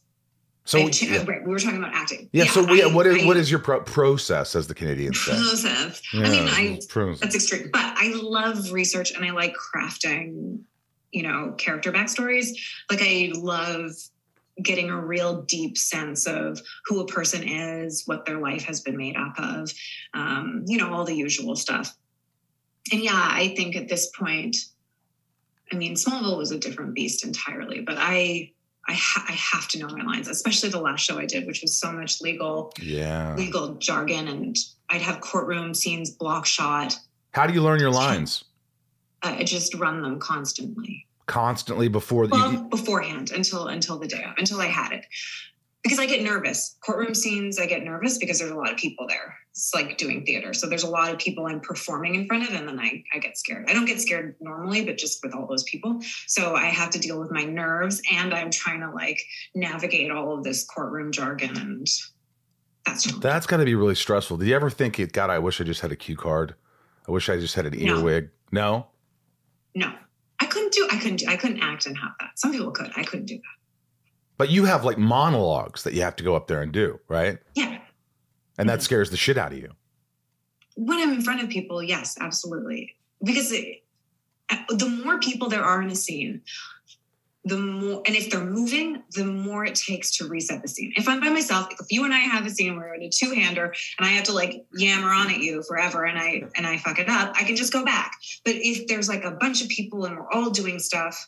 So we, ch- yeah. right, we were talking about acting. Yeah. yeah so we, I, what is I, what is your pro- process, as the Canadians say? Process. Yeah, I mean, I process. That's extreme, but I love research and I like crafting, you know, character backstories. Like I love getting a real deep sense of who a person is, what their life has been made up of, um, you know, all the usual stuff. And yeah, I think at this point, I mean, Smallville was a different beast entirely, but I, I, ha- I have to know my lines, especially the last show I did, which was so much legal, yeah. legal jargon. And I'd have courtroom scenes, block shot. How do you learn your lines? I just run them constantly. Constantly before the well, beforehand until until the day until I had it, because I get nervous. Courtroom scenes, I get nervous because there's a lot of people there. It's like doing theater, so there's a lot of people I'm performing in front of, and then I I get scared. I don't get scared normally, but just with all those people, so I have to deal with my nerves, and I'm trying to like navigate all of this courtroom jargon, and that's that's got to be really stressful. Did you ever think, God, I wish I just had a cue card. I wish I just had an earwig. No, no. I couldn't do, I couldn't, do, I couldn't act and have that. Some people could, I couldn't do that. But you have like monologues that you have to go up there and do, right? Yeah. And that mm-hmm. scares the shit out of you. When I'm in front of people, yes, absolutely. Because it, the more people there are in a scene, the more, and if they're moving, the more it takes to reset the scene. If I'm by myself, if you and I have a scene where we're in a two-hander and I have to like yammer on at you forever and I and I fuck it up, I can just go back. But if there's like a bunch of people and we're all doing stuff,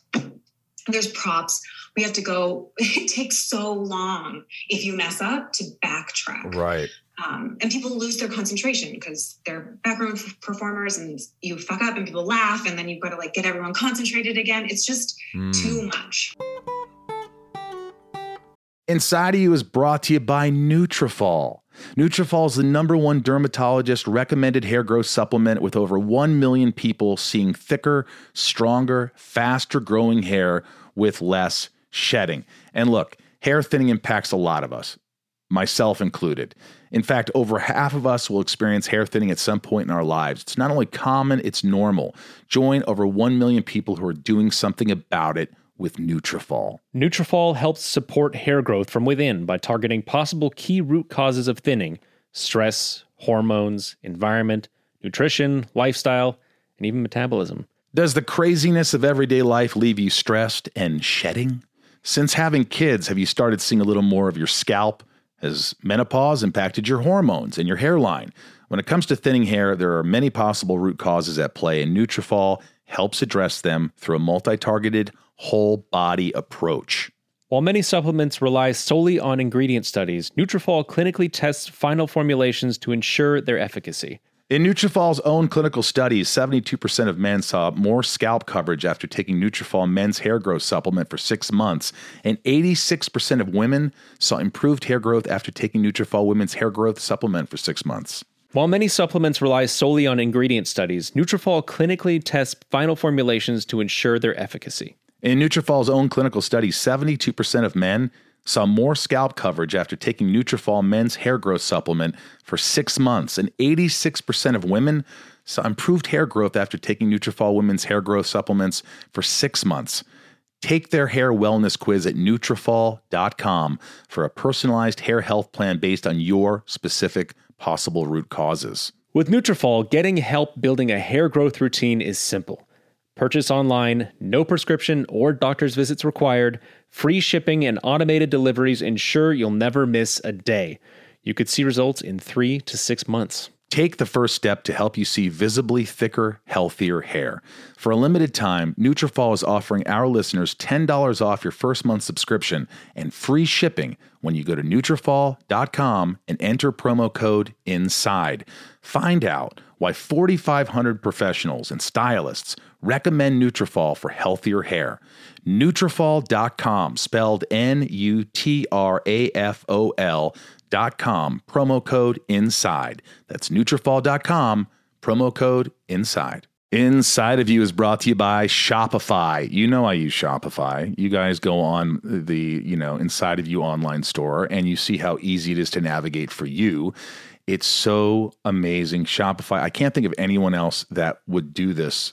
there's props, we have to go, it takes so long if you mess up to backtrack. Right. Um, and people lose their concentration because they're background f- performers and you fuck up and people laugh and then you've got to like get everyone concentrated again. It's just mm. too much. Inside of You is brought to you by Nutrafol. Nutrafol is the number one dermatologist recommended hair growth supplement, with over one million people seeing thicker, stronger, faster growing hair with less shedding. And look, hair thinning impacts a lot of us, myself included. In fact, over half of us will experience hair thinning at some point in our lives. It's not only common, it's normal. Join over one million people who are doing something about it with Nutrafol. Nutrafol helps support hair growth from within by targeting possible key root causes of thinning: stress, hormones, environment, nutrition, lifestyle, and even metabolism. Does the craziness of everyday life leave you stressed and shedding? Since having kids, have you started seeing a little more of your scalp? Has menopause impacted your hormones and your hairline? When it comes to thinning hair, there are many possible root causes at play, and Nutrafol helps address them through a multi-targeted, whole-body approach. While many supplements rely solely on ingredient studies, Nutrafol clinically tests final formulations to ensure their efficacy. In Nutrafol's own clinical studies, seventy-two percent of men saw more scalp coverage after taking Nutrafol men's hair growth supplement for six months, and eighty-six percent of women saw improved hair growth after taking Nutrafol women's hair growth supplement for six months. While many supplements rely solely on ingredient studies, Nutrafol clinically tests final formulations to ensure their efficacy. In Nutrafol's own clinical studies, seventy-two percent of men saw more scalp coverage after taking Nutrafol men's hair growth supplement for six months, and eighty-six percent of women saw improved hair growth after taking Nutrafol women's hair growth supplements for six months. Take their hair wellness quiz at Nutrafol dot com for a personalized hair health plan based on your specific possible root causes. With Nutrafol, getting help building a hair growth routine is simple. Purchase online, no prescription or doctor's visits required, free shipping and automated deliveries ensure you'll never miss a day. You could see results in three to six months. Take the first step to help you see visibly thicker, healthier hair. For a limited time, Nutrafol is offering our listeners ten dollars off your first month subscription and free shipping when you go to Nutrafol dot com and enter promo code INSIDE. Find out why forty-five hundred professionals and stylists recommend Nutrafol for healthier hair. Nutrafol dot com, spelled N U T R A F O L dot com, promo code INSIDE. That's Nutrafol dot com, promo code INSIDE. Inside of You is brought to you by Shopify. You know I use Shopify. You guys go on the, you know, Inside of You online store and you see how easy it is to navigate for you. It's so amazing. Shopify, I can't think of anyone else that would do this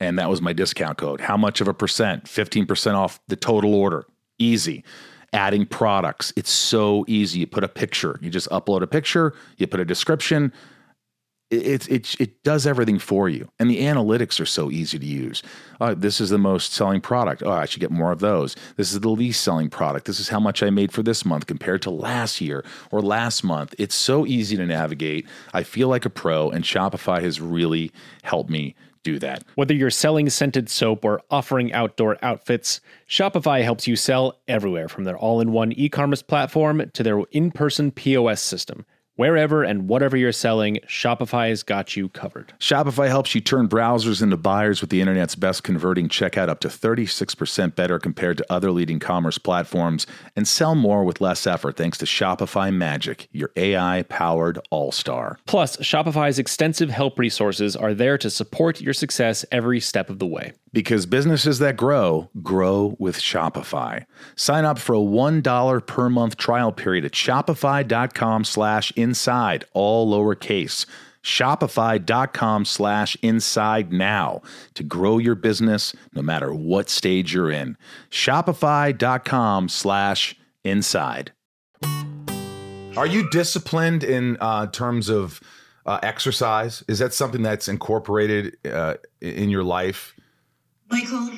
And that was my discount code. How much of a percent? fifteen percent off the total order. Easy. Adding products. It's so easy. You put a picture. You just upload a picture. You put a description. It, it, it does everything for you. And the analytics are so easy to use. Uh, this is the most selling product. Oh, I should get more of those. This is the least selling product. This is how much I made for this month compared to last year or last month. It's so easy to navigate. I feel like a pro, and Shopify has really helped me do that. Whether you're selling scented soap or offering outdoor outfits, Shopify helps you sell everywhere, from their all-in-one e-commerce platform to their in-person P O S system. Wherever and whatever you're selling, Shopify has got you covered. Shopify helps you turn browsers into buyers with the internet's best converting checkout, up to thirty-six percent better compared to other leading commerce platforms, and sell more with less effort thanks to Shopify Magic, your A I-powered all-star. Plus, Shopify's extensive help resources are there to support your success every step of the way. Because businesses that grow, grow with Shopify. Sign up for a one dollar per month trial period at shopify.com slash inside, all lowercase. Shopify.com slash inside now to grow your business no matter what stage you're in. Shopify.com slash inside. Are you disciplined in uh, terms of uh, exercise? Is that something that's incorporated uh, in your life? Michael,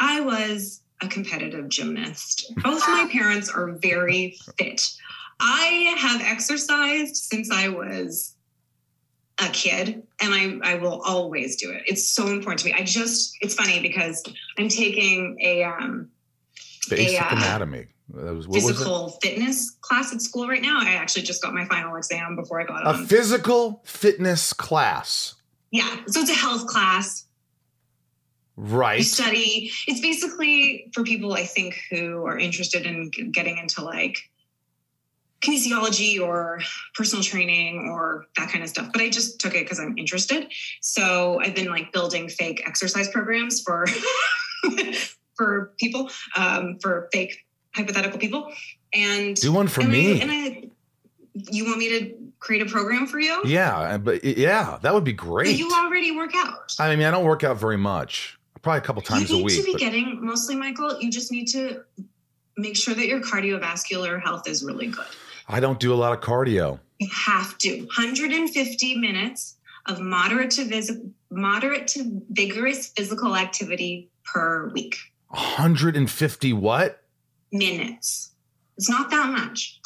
I was a competitive gymnast. Both my parents are very fit. I have exercised since I was a kid, and I, I will always do it. It's so important to me. I just, it's funny because I'm taking a um, basic a, uh, anatomy. That was, what physical was fitness class at school right now. I actually just got my final exam before I got on. A physical fitness class. Yeah. So it's a health class. Right. You study. It's basically for people, I think, who are interested in getting into like kinesiology or personal training or that kind of stuff. But I just took it because I'm interested. So I've been like building fake exercise programs for for people, um, for fake hypothetical people. And do one for and me. I, and I, you want me to create a program for you? Yeah, but yeah, that would be great. But you already work out. I mean, I don't work out very much. Probably a couple times a week. You need to be but... getting, mostly, Michael, you just need to make sure that your cardiovascular health is really good. I don't do a lot of cardio. You have to. one hundred fifty minutes of moderate to, vis- moderate to vigorous physical activity per week. one hundred fifty what? Minutes. It's not that much.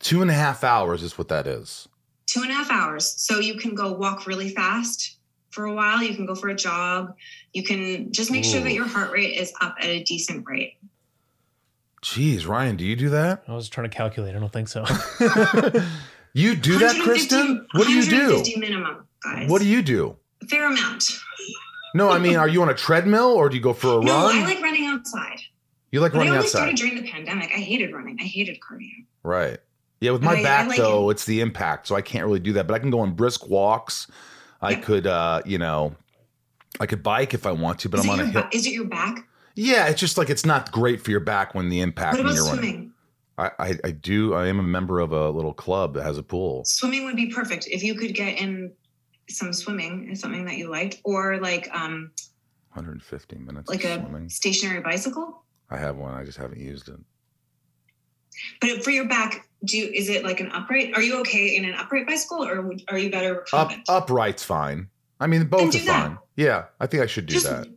Two and a half hours is what that is. Two and a half hours. So you can go walk really fast for a while. You can go for a jog. You can just make Ooh. sure that your heart rate is up at a decent rate. Jeez, Ryan, do you do that? I was trying to calculate. I don't think so. You do that, Kristin? What do you do? one hundred fifty minimum, guys. What do you do? A fair amount. No, I mean, are you on a treadmill or do you go for a no, run? No, I like running outside. You like but running outside? I only outside. started during the pandemic. I hated running. I hated cardio. Right. Yeah, with my I, back, I like though, it. it's the impact. So I can't really do that. But I can go on brisk walks. I yeah. could, uh, you know... I could bike if I want to, but is I'm on a hill. Ba- is it your back? Yeah, it's just like it's not great for your back when the impact. What about when you're swimming? I, I, I do. I am a member of a little club that has a pool. Swimming would be perfect if you could get in some swimming is something that you liked, or like um, one hundred fifty minutes. Like of a swimming. Stationary bicycle. I have one. I just haven't used it. But for your back, do you, is it like an upright? Are you okay in an upright bicycle, or are you better? Up, upright's fine. I mean, both are that. fine. Yeah, I think I should do Just, that.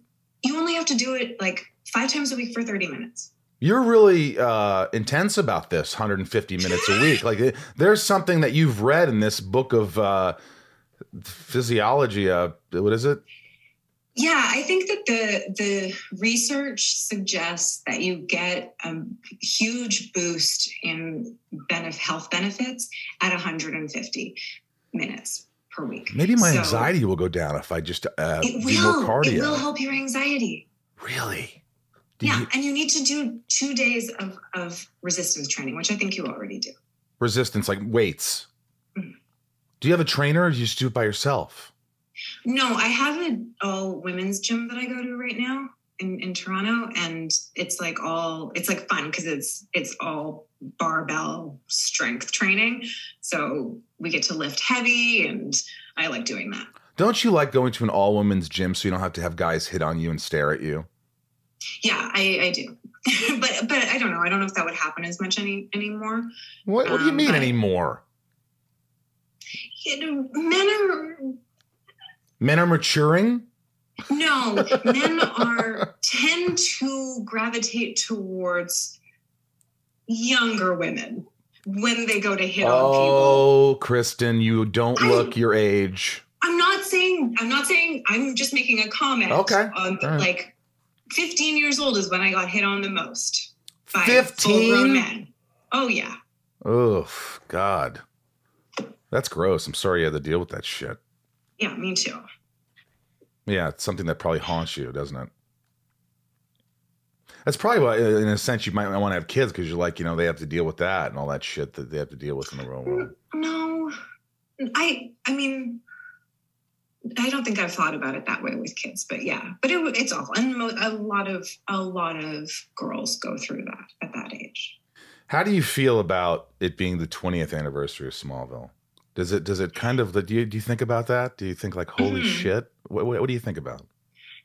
You only have to do it like five times a week for thirty minutes. You're really uh, intense about this, one hundred fifty minutes a week. Like, there's something that you've read in this book of uh, physiology. Uh, what is it? Yeah, I think that the the research suggests that you get a huge boost in benef- health benefits at one hundred fifty minutes. per week. Maybe my so, anxiety will go down if I just uh, it will, do more cardio. It will help your anxiety. Really? Do yeah, you, and you need to do two days of, of resistance training, which I think you already do. Resistance, like weights. Mm. Do you have a trainer or do you just do it by yourself? No, I have an all-women's gym that I go to right now in, in Toronto, and it's like all, it's like fun because it's it's all barbell strength training. So we get to lift heavy, and I like doing that. Don't you like going to an all-women's gym so you don't have to have guys hit on you and stare at you? Yeah, I, I do. but but I don't know. I don't know if that would happen as much any anymore. What, what do you um, mean but, anymore? You know, men are... Men are maturing? No, men are tend to gravitate towards younger women when they go to hit oh, on people. Oh, Kristin, you don't I, look your age. I'm not saying, I'm not saying, I'm just making a comment. Okay. On the, right. Like, fifteen years old is when I got hit on the most. By fifteen? Full-grown men. Oh, yeah. Oh, God. That's gross. I'm sorry you had to deal with that shit. Yeah, me too. Yeah, it's something that probably haunts you, doesn't it? That's probably why, in a sense, you might want to have kids because you're like, you know, they have to deal with that and all that shit that they have to deal with in the real world. No, I, I mean, I don't think I've thought about it that way with kids, but yeah, but it, it's awful, and a lot of a lot of girls go through that at that age. How do you feel about it being the twentieth anniversary of Smallville? Does it does it kind of do you do you think about that? Do you think like holy mm-hmm. shit? What, what what do you think about?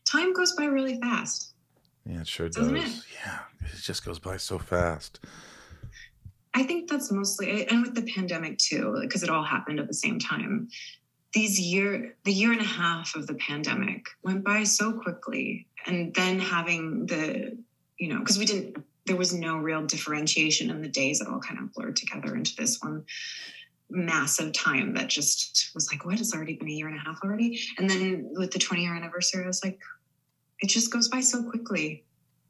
Time goes by really fast. Yeah, it sure Doesn't does. It? Yeah, it just goes by so fast. I think that's mostly, and with the pandemic too, because it all happened at the same time. These year the year and a half of the pandemic went by so quickly, and then having the you know because we didn't there was no real differentiation in the days. It all kind of blurred together into this one massive time that just was like, what, it's already been a year and a half already? And then with the twenty year anniversary, I was like, it just goes by so quickly.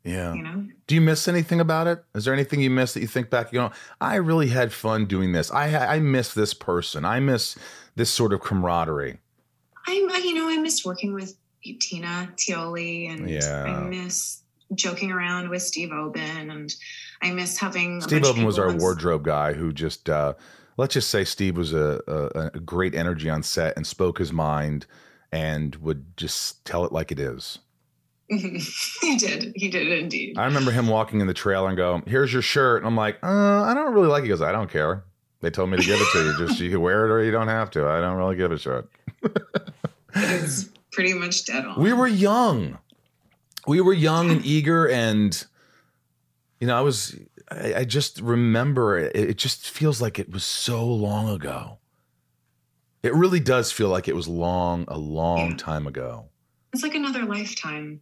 Yeah. You know? Do you miss anything about it? Is there anything you miss that you think back, you know, I really had fun doing this. I I miss this person. I miss this sort of camaraderie. I, you know, I miss working with Tina Teoli, and yeah. I miss joking around with Steve Oban, and I miss having Steve a bunch Oban of was our wardrobe guy who just, uh, let's just say Steve was a, a, a great energy on set and spoke his mind and would just tell it like it is. He did. He did indeed. I remember him walking in the trailer and go, here's your shirt. And I'm like, uh, I don't really like it. He goes, I don't care. They told me to give it to you. Just you can wear it or you don't have to. I don't really give a shit. It is pretty much dead on. We were young. We were young and eager. And, you know, I was... I just remember it. It just feels like it was so long ago. It really does feel like it was long, a long yeah. time ago. It's like another lifetime.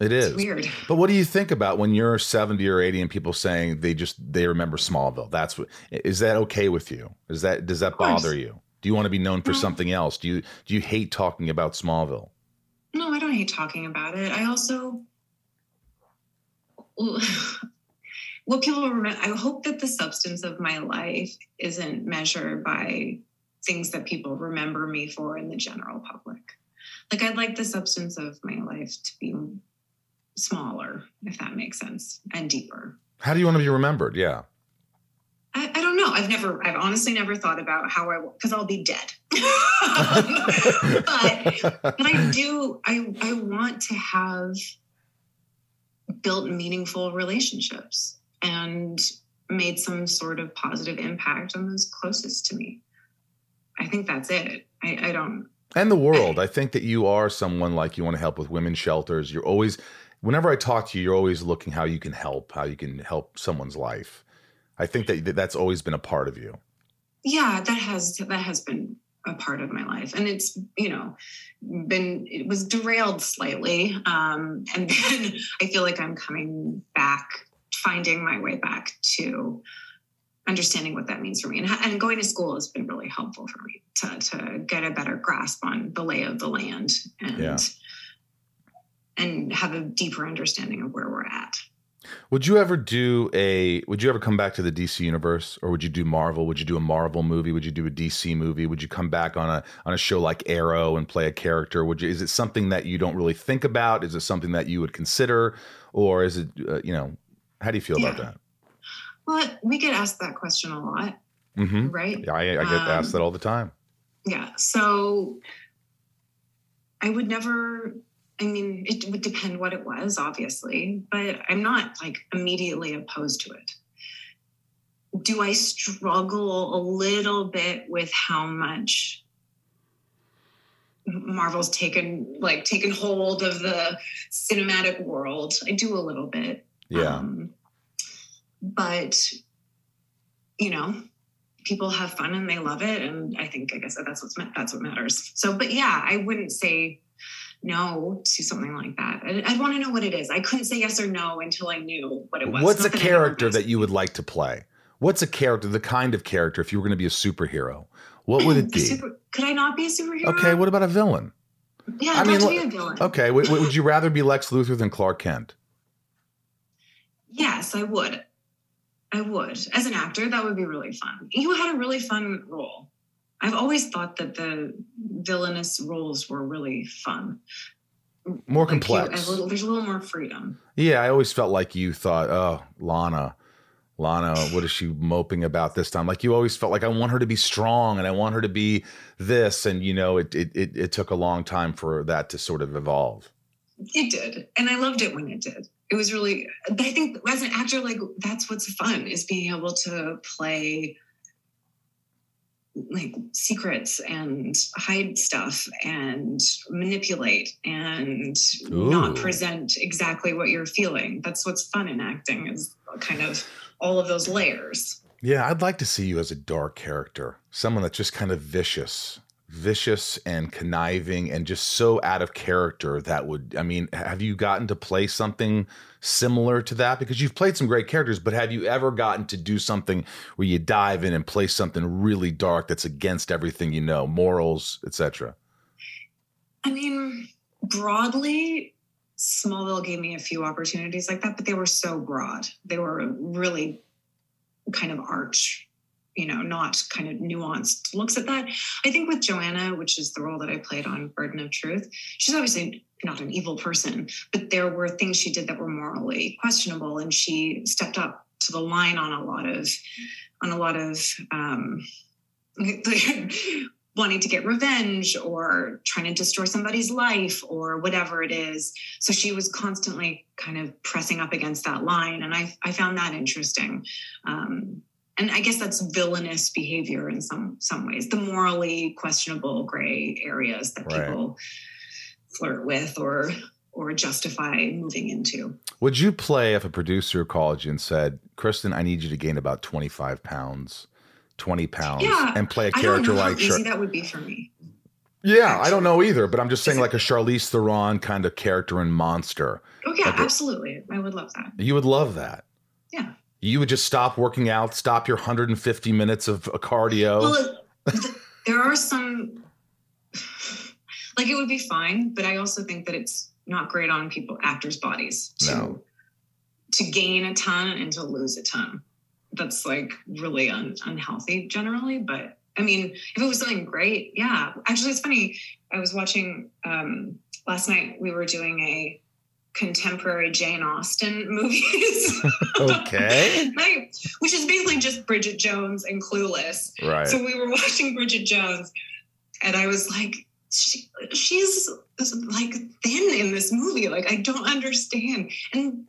It is. It's weird. But what do you think about when you're seventy or eighty and people saying they just, they remember Smallville? That's what, is that okay with you? Is that, does that bother you? Do you want to be known for no. something else? Do you, do you hate talking about Smallville? No, I don't hate talking about it. I also, what people remember, I hope that the substance of my life isn't measured by things that people remember me for in the general public. Like, I'd like the substance of my life to be smaller, if that makes sense, and deeper. How do you want to be remembered? Yeah. I, I don't know. I've never, I've honestly never thought about how I, because I'll be dead. but, but I do, I, I want to have built meaningful relationships and made some sort of positive impact on those closest to me. I think that's it. I, I don't. And the world. I, I think that you are someone like you want to help with women's shelters. You're always, whenever I talk to you, you're always looking how you can help, how you can help someone's life. I think that that's always been a part of you. Yeah, that has, that has been a part of my life, and it's, you know, been, it was derailed slightly. Um, and then I feel like I'm coming back, finding my way back to understanding what that means for me. And, and going to school has been really helpful for me to, to get a better grasp on the lay of the land and, yeah. and have a deeper understanding of where we're at. Would you ever do a, would you ever come back to the D C universe, or would you do Marvel? Would you do a Marvel movie? Would you do a D C movie? Would you come back on a, on a show like Arrow and play a character? Would you, is it something that you don't really think about? Is it something that you would consider, or is it, uh, you know, how do you feel yeah. about that? Well, we get asked that question a lot, mm-hmm. right? Yeah, I, I get um, asked that all the time. Yeah. So I would never, I mean, it would depend what it was, obviously, but I'm not like immediately opposed to it. Do I struggle a little bit with how much Marvel's taken, like taken hold of the cinematic world? I do a little bit. Yeah. Um, but, you know, people have fun and they love it. And I think, like I said, that's what's, that's what matters. So, but yeah, I wouldn't say no to something like that. I'd, I'd want to know what it is. I couldn't say yes or no until I knew what it was. What's a character that you would like to play? What's a character, the kind of character, if you were going to be a superhero, what would it be? Super, could I not be a superhero? Okay. What about a villain? Yeah. I'd I mean, to be a villain. Okay. w- w- would you rather be Lex Luthor than Clark Kent? Yes, I would. I would. As an actor, that would be really fun. You had a really fun role. I've always thought that the villainous roles were really fun. More like complex. You, a little, there's a little more freedom. Yeah, I always felt like you thought, oh, Lana. Lana, what is she moping about this time? Like you always felt like I want her to be strong and I want her to be this. And, you know, it it it, it took a long time for that to sort of evolve. It did. And I loved it when it did. It was really, I think as an actor, like that's what's fun is being able to play like secrets and hide stuff and manipulate and Ooh. Not present exactly what you're feeling. That's what's fun in acting is kind of all of those layers. Yeah, I'd like to see you as a dark character, someone that's just kind of vicious. vicious and conniving and just so out of character. That would, I mean, have you gotten to play something similar to that? Because you've played some great characters, but have you ever gotten to do something where you dive in and play something really dark that's against everything you know, morals, et cetera? I mean, broadly, Smallville gave me a few opportunities like that, but they were so broad. They were really kind of arch, you know, not kind of nuanced looks at that. I think with Joanna, which is the role that I played on Burden of Truth, she's obviously not an evil person, but there were things she did that were morally questionable, and she stepped up to the line on a lot of, on a lot of um, wanting to get revenge or trying to destroy somebody's life or whatever it is. So she was constantly kind of pressing up against that line, and I I found that interesting. Um, And I guess that's villainous behavior in some some ways, the morally questionable gray areas that right. people flirt with or or justify moving into. Would you play if a producer called you and said, Kristin, I need you to gain about twenty-five pounds, twenty pounds, yeah, and play a character like Charlize? I don't know how easy that would be for me. Yeah, actually. I don't know either, but I'm just saying like a Charlize Theron kind of character and monster. Oh, yeah, like absolutely. A, I would love that. You would love that. Yeah. You would just stop working out, stop your one hundred fifty minutes of cardio. Well, there are some, like it would be fine, but I also think that it's not great on people, actors' bodies to, no. to gain a ton and to lose a ton. That's like really un, unhealthy generally. But I mean, if it was something great, yeah. Actually, it's funny. I was watching, um, last night we were doing a contemporary Jane Austen movies. Okay. Right. Which is basically just Bridget Jones and Clueless. Right. So we were watching Bridget Jones and I was like, she, she's like thin in this movie. Like, I don't understand. And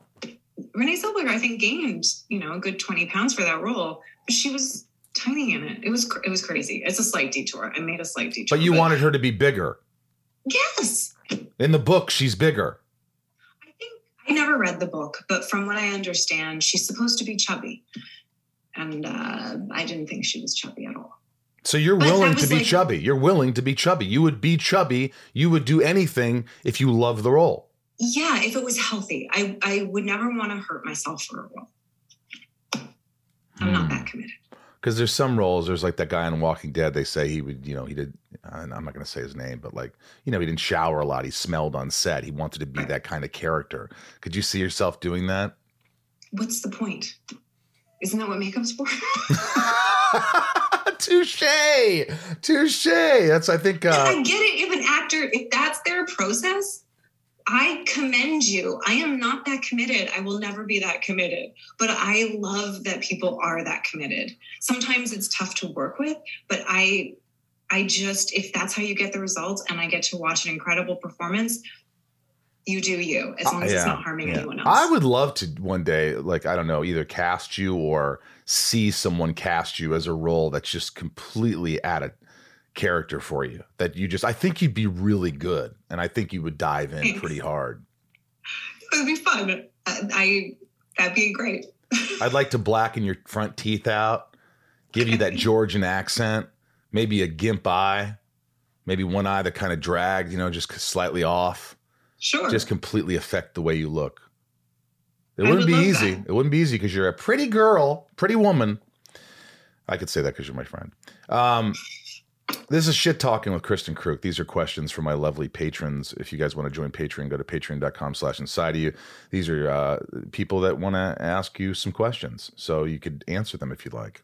Renée Zellweger, I think, gained, you know, a good twenty pounds for that role, but she was tiny in it. It was, it was crazy. It's a slight detour. I made a slight detour. But you but wanted her to be bigger. Yes. In the book, she's bigger. I never read the book, but from what I understand, she's supposed to be chubby. And uh, I didn't think she was chubby at all. So you're but willing to be like, chubby. You're willing to be chubby. You would be chubby. You would do anything if you love the role. Yeah, if it was healthy. I, I would never want to hurt myself for a role. I'm hmm. not that committed. Because there's some roles, there's like that guy on Walking Dead, they say he would, you know, he did, I'm not going to say his name, but like, you know, he didn't shower a lot. He smelled on set. He wanted to be that kind of character. Could you see yourself doing that? what's the point? Isn't that what makeup's for? Touche, touche. That's, I think. Uh, I get it. If an actor, if that's their process, I commend you. I am not that committed. I will never be that committed. But I love that people are that committed. Sometimes it's tough to work with, but I, I just, if that's how you get the results, and I get to watch an incredible performance, you do you, as long as uh, yeah, it's not harming yeah. anyone else. I would love to one day, like, I don't know, either cast you or see someone cast you as a role that's just completely out of character for you, that you just, I think you'd be really good. And I think you would dive in Thanks. pretty hard. It would be fun. I, I that'd be great. I'd like to blacken your front teeth out, give okay. you that Georgian accent, maybe a gimp eye, maybe one eye that kind of dragged, you know, just slightly off. Sure. Just completely affect the way you look. It wouldn't be easy. That. It wouldn't be easy because you're a pretty girl, pretty woman. I could say that because you're my friend. Um, this is Shit Talking with Kristin Kreuk. These are questions for my lovely patrons. If you guys want to join Patreon, go to patreon.com slash inside of you. These are uh, people that want to ask you some questions. So you could answer them if you'd like.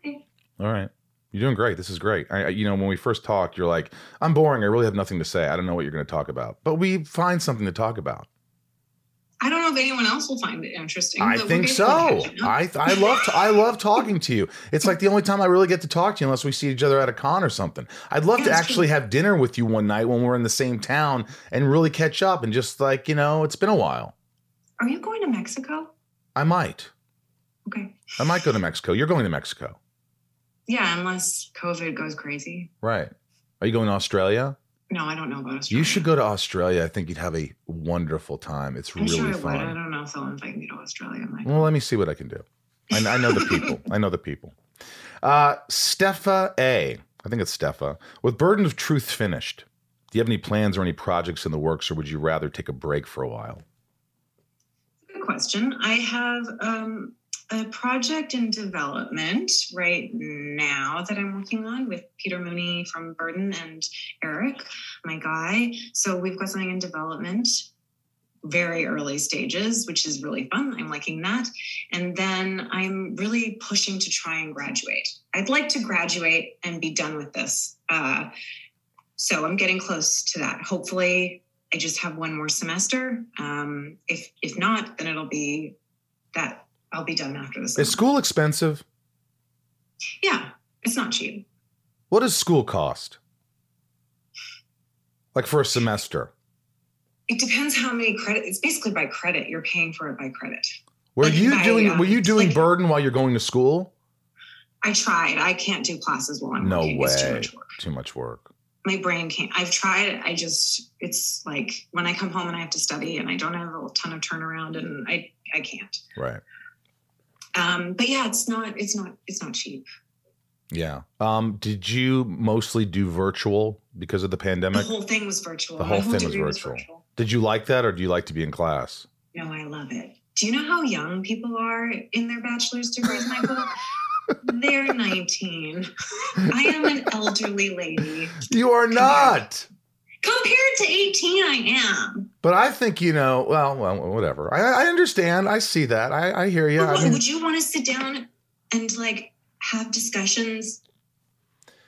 Okay. All right. You're doing great. This is great. I, you know, when we first talked, you're like, I'm boring. I really have nothing to say. I don't know what you're going to talk about. But we find something to talk about. I don't know if anyone else will find it interesting. I think so. I I love to, I love talking to you. It's like the only time I really get to talk to you unless we see each other at a con or something. I'd love yeah, to actually true. have dinner with you one night when we're in the same town and really catch up and just like, you know, it's been a while. Are you going to Mexico? I might. Okay. I might go to Mexico. You're going to Mexico. Yeah, unless COVID goes crazy. Right. Are you going to Australia? No, I don't know about Australia. You should go to Australia. I think you'd have a wonderful time. It's I'm really sure fun. Would. I don't know if they'll invite me to Australia. Like, well, let me see what I can do. I, I know the people. I know the people. Uh, Stefa A. I think it's Stefa. With Burden of Truth finished, do you have any plans or any projects in the works, or would you rather take a break for a while? Good question. I have... Um, a project in development right now that I'm working on with Peter Mooney from Burden and Eric, my guy. So we've got something in development, very early stages, which is really fun. I'm liking that. And then I'm really pushing to try and graduate. I'd like to graduate and be done with this. Uh, so I'm getting close to that. Hopefully I just have one more semester. Um, if, if not, then it'll be that. I'll be done after this. Is school expensive? Yeah, it's not cheap. What does school cost? Like for a semester? It depends how many credit. It's basically by credit. You're paying for it by credit. Were like you by, doing? Um, were you doing like, Burden while you're going to school? I tried. I can't do classes while I'm no working. No way. It's too much work. Too much work. My brain can't. I've tried it. I just. It's like when I come home and I have to study and I don't have a ton of turnaround and I I can't. Right. Um, but yeah, it's not, it's not, it's not cheap. Yeah. Um, did you mostly do virtual because of the pandemic? The whole thing was virtual. The whole, whole thing was virtual. was virtual. Did you like that? Or do you like to be in class? No, I love it. Do you know how young people are in their bachelor's degrees, Michael? They're nineteen. I am an elderly lady. You are not. Compared to eighteen, I am. But I think, you know, well, well, whatever. I, I understand. I see that. I, I hear you. Well, I mean, would you want to sit down and like have discussions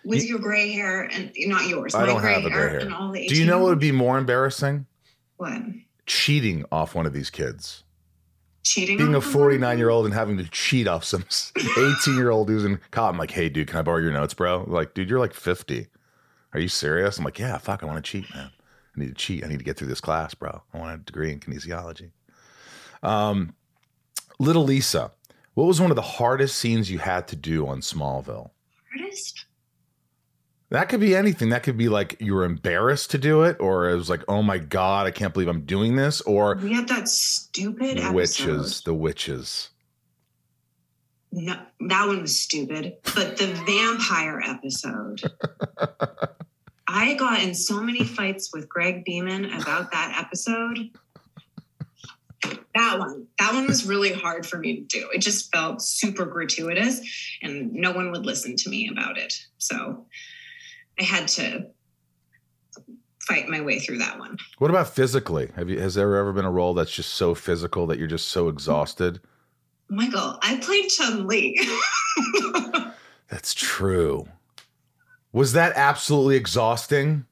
with you, your gray hair and not yours? I my don't gray have a gray hair. And all the eighteen- Do you know what would be more embarrassing? What? Cheating off one of these kids. Cheating. Being a forty-nine-year-old and having to cheat off some eighteen-year-old who's in college. I'm like, hey, dude, can I borrow your notes, bro? Like, dude, you're like fifty. Are you serious? I'm like, yeah, fuck, I want to cheat, man. I need to cheat. I need to get through this class, bro. I want a degree in kinesiology. Um, Little Lisa, what was one of the hardest scenes you had to do on Smallville? Hardest? That could be anything. That could be like you were embarrassed to do it, or it was like, oh my God, I can't believe I'm doing this. Or we had that stupid episode. Witches, the witches. No, that one was stupid, but the vampire episode. I got in so many fights with Greg Beeman about that episode. That one, that one was really hard for me to do. It just felt super gratuitous and no one would listen to me about it. So I had to fight my way through that one. What about physically? Have you, has there ever been a role that's just so physical that you're just so exhausted Michael, I played Chun-Li. That's true. Was that absolutely exhausting?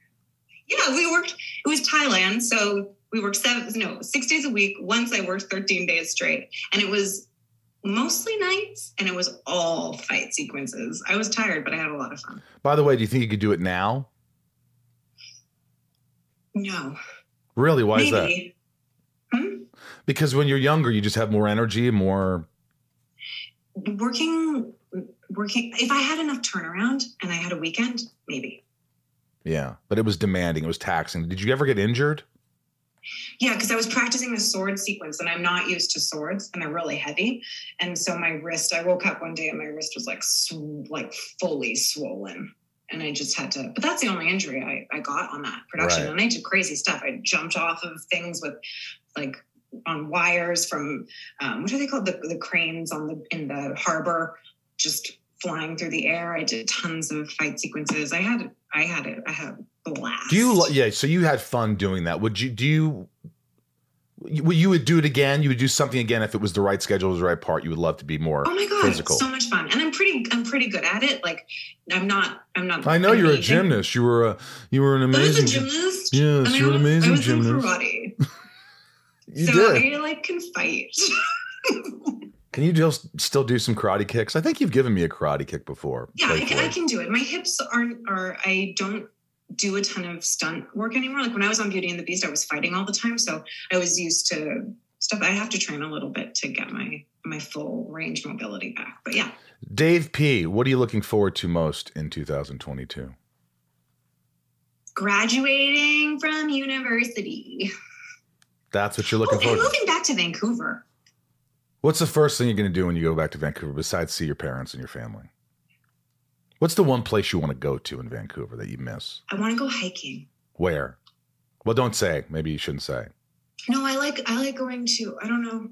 Yeah, we worked, it was Thailand, so we worked seven, no, six days a week. Once I worked thirteen days straight, and it was mostly nights, and it was all fight sequences. I was tired, but I had a lot of fun. By the way, do you think you could do it now? No. Really? Why Maybe. Is that? Hmm? Because when you're younger, you just have more energy, more... Working... Working, if I had enough turnaround and I had a weekend, maybe. Yeah, but it was demanding. It was taxing. Did you ever get injured? Yeah, because I was practicing the sword sequence, and I'm not used to swords, and they're really heavy. And so my wrist, I woke up one day and my wrist was like sw- like fully swollen. And I just had to, but that's the only injury I, I got on that production. Right. And I did crazy stuff. I jumped off of things with like on wires from, um, what are they called? The, the cranes on the in the harbor. Just flying through the air. I did tons of fight sequences. I had, I had it. I had a blast. Do you, yeah. So you had fun doing that. Would you, do you, you would do it again? You would do something again if it was the right schedule, the right part. You would love to be more. Oh my God. Physical. So much fun. And I'm pretty, I'm pretty good at it. Like I'm not, I'm not. I know you're a gymnast. You were a, you were an amazing I was a gymnast. Yes, you were an amazing gymnast. I was in karate. You so did. I like can fight. Can you just still do some karate kicks? I think you've given me a karate kick before. Yeah, I can, I can do it. My hips aren't, are, I don't do a ton of stunt work anymore. Like when I was on Beauty and the Beast, I was fighting all the time. So I was used to stuff. I have to train a little bit to get my, my full range mobility back, but yeah. Dave P, what are you looking forward to most in two thousand twenty-two? Graduating from university. That's what you're looking oh, forward to. Moving back to Vancouver. What's the first thing you're going to do when you go back to Vancouver besides see your parents and your family? What's the one place you want to go to in Vancouver that you miss? I want to go hiking. Where? Well, don't say. Maybe you shouldn't say. No, I like I like going to, I don't know.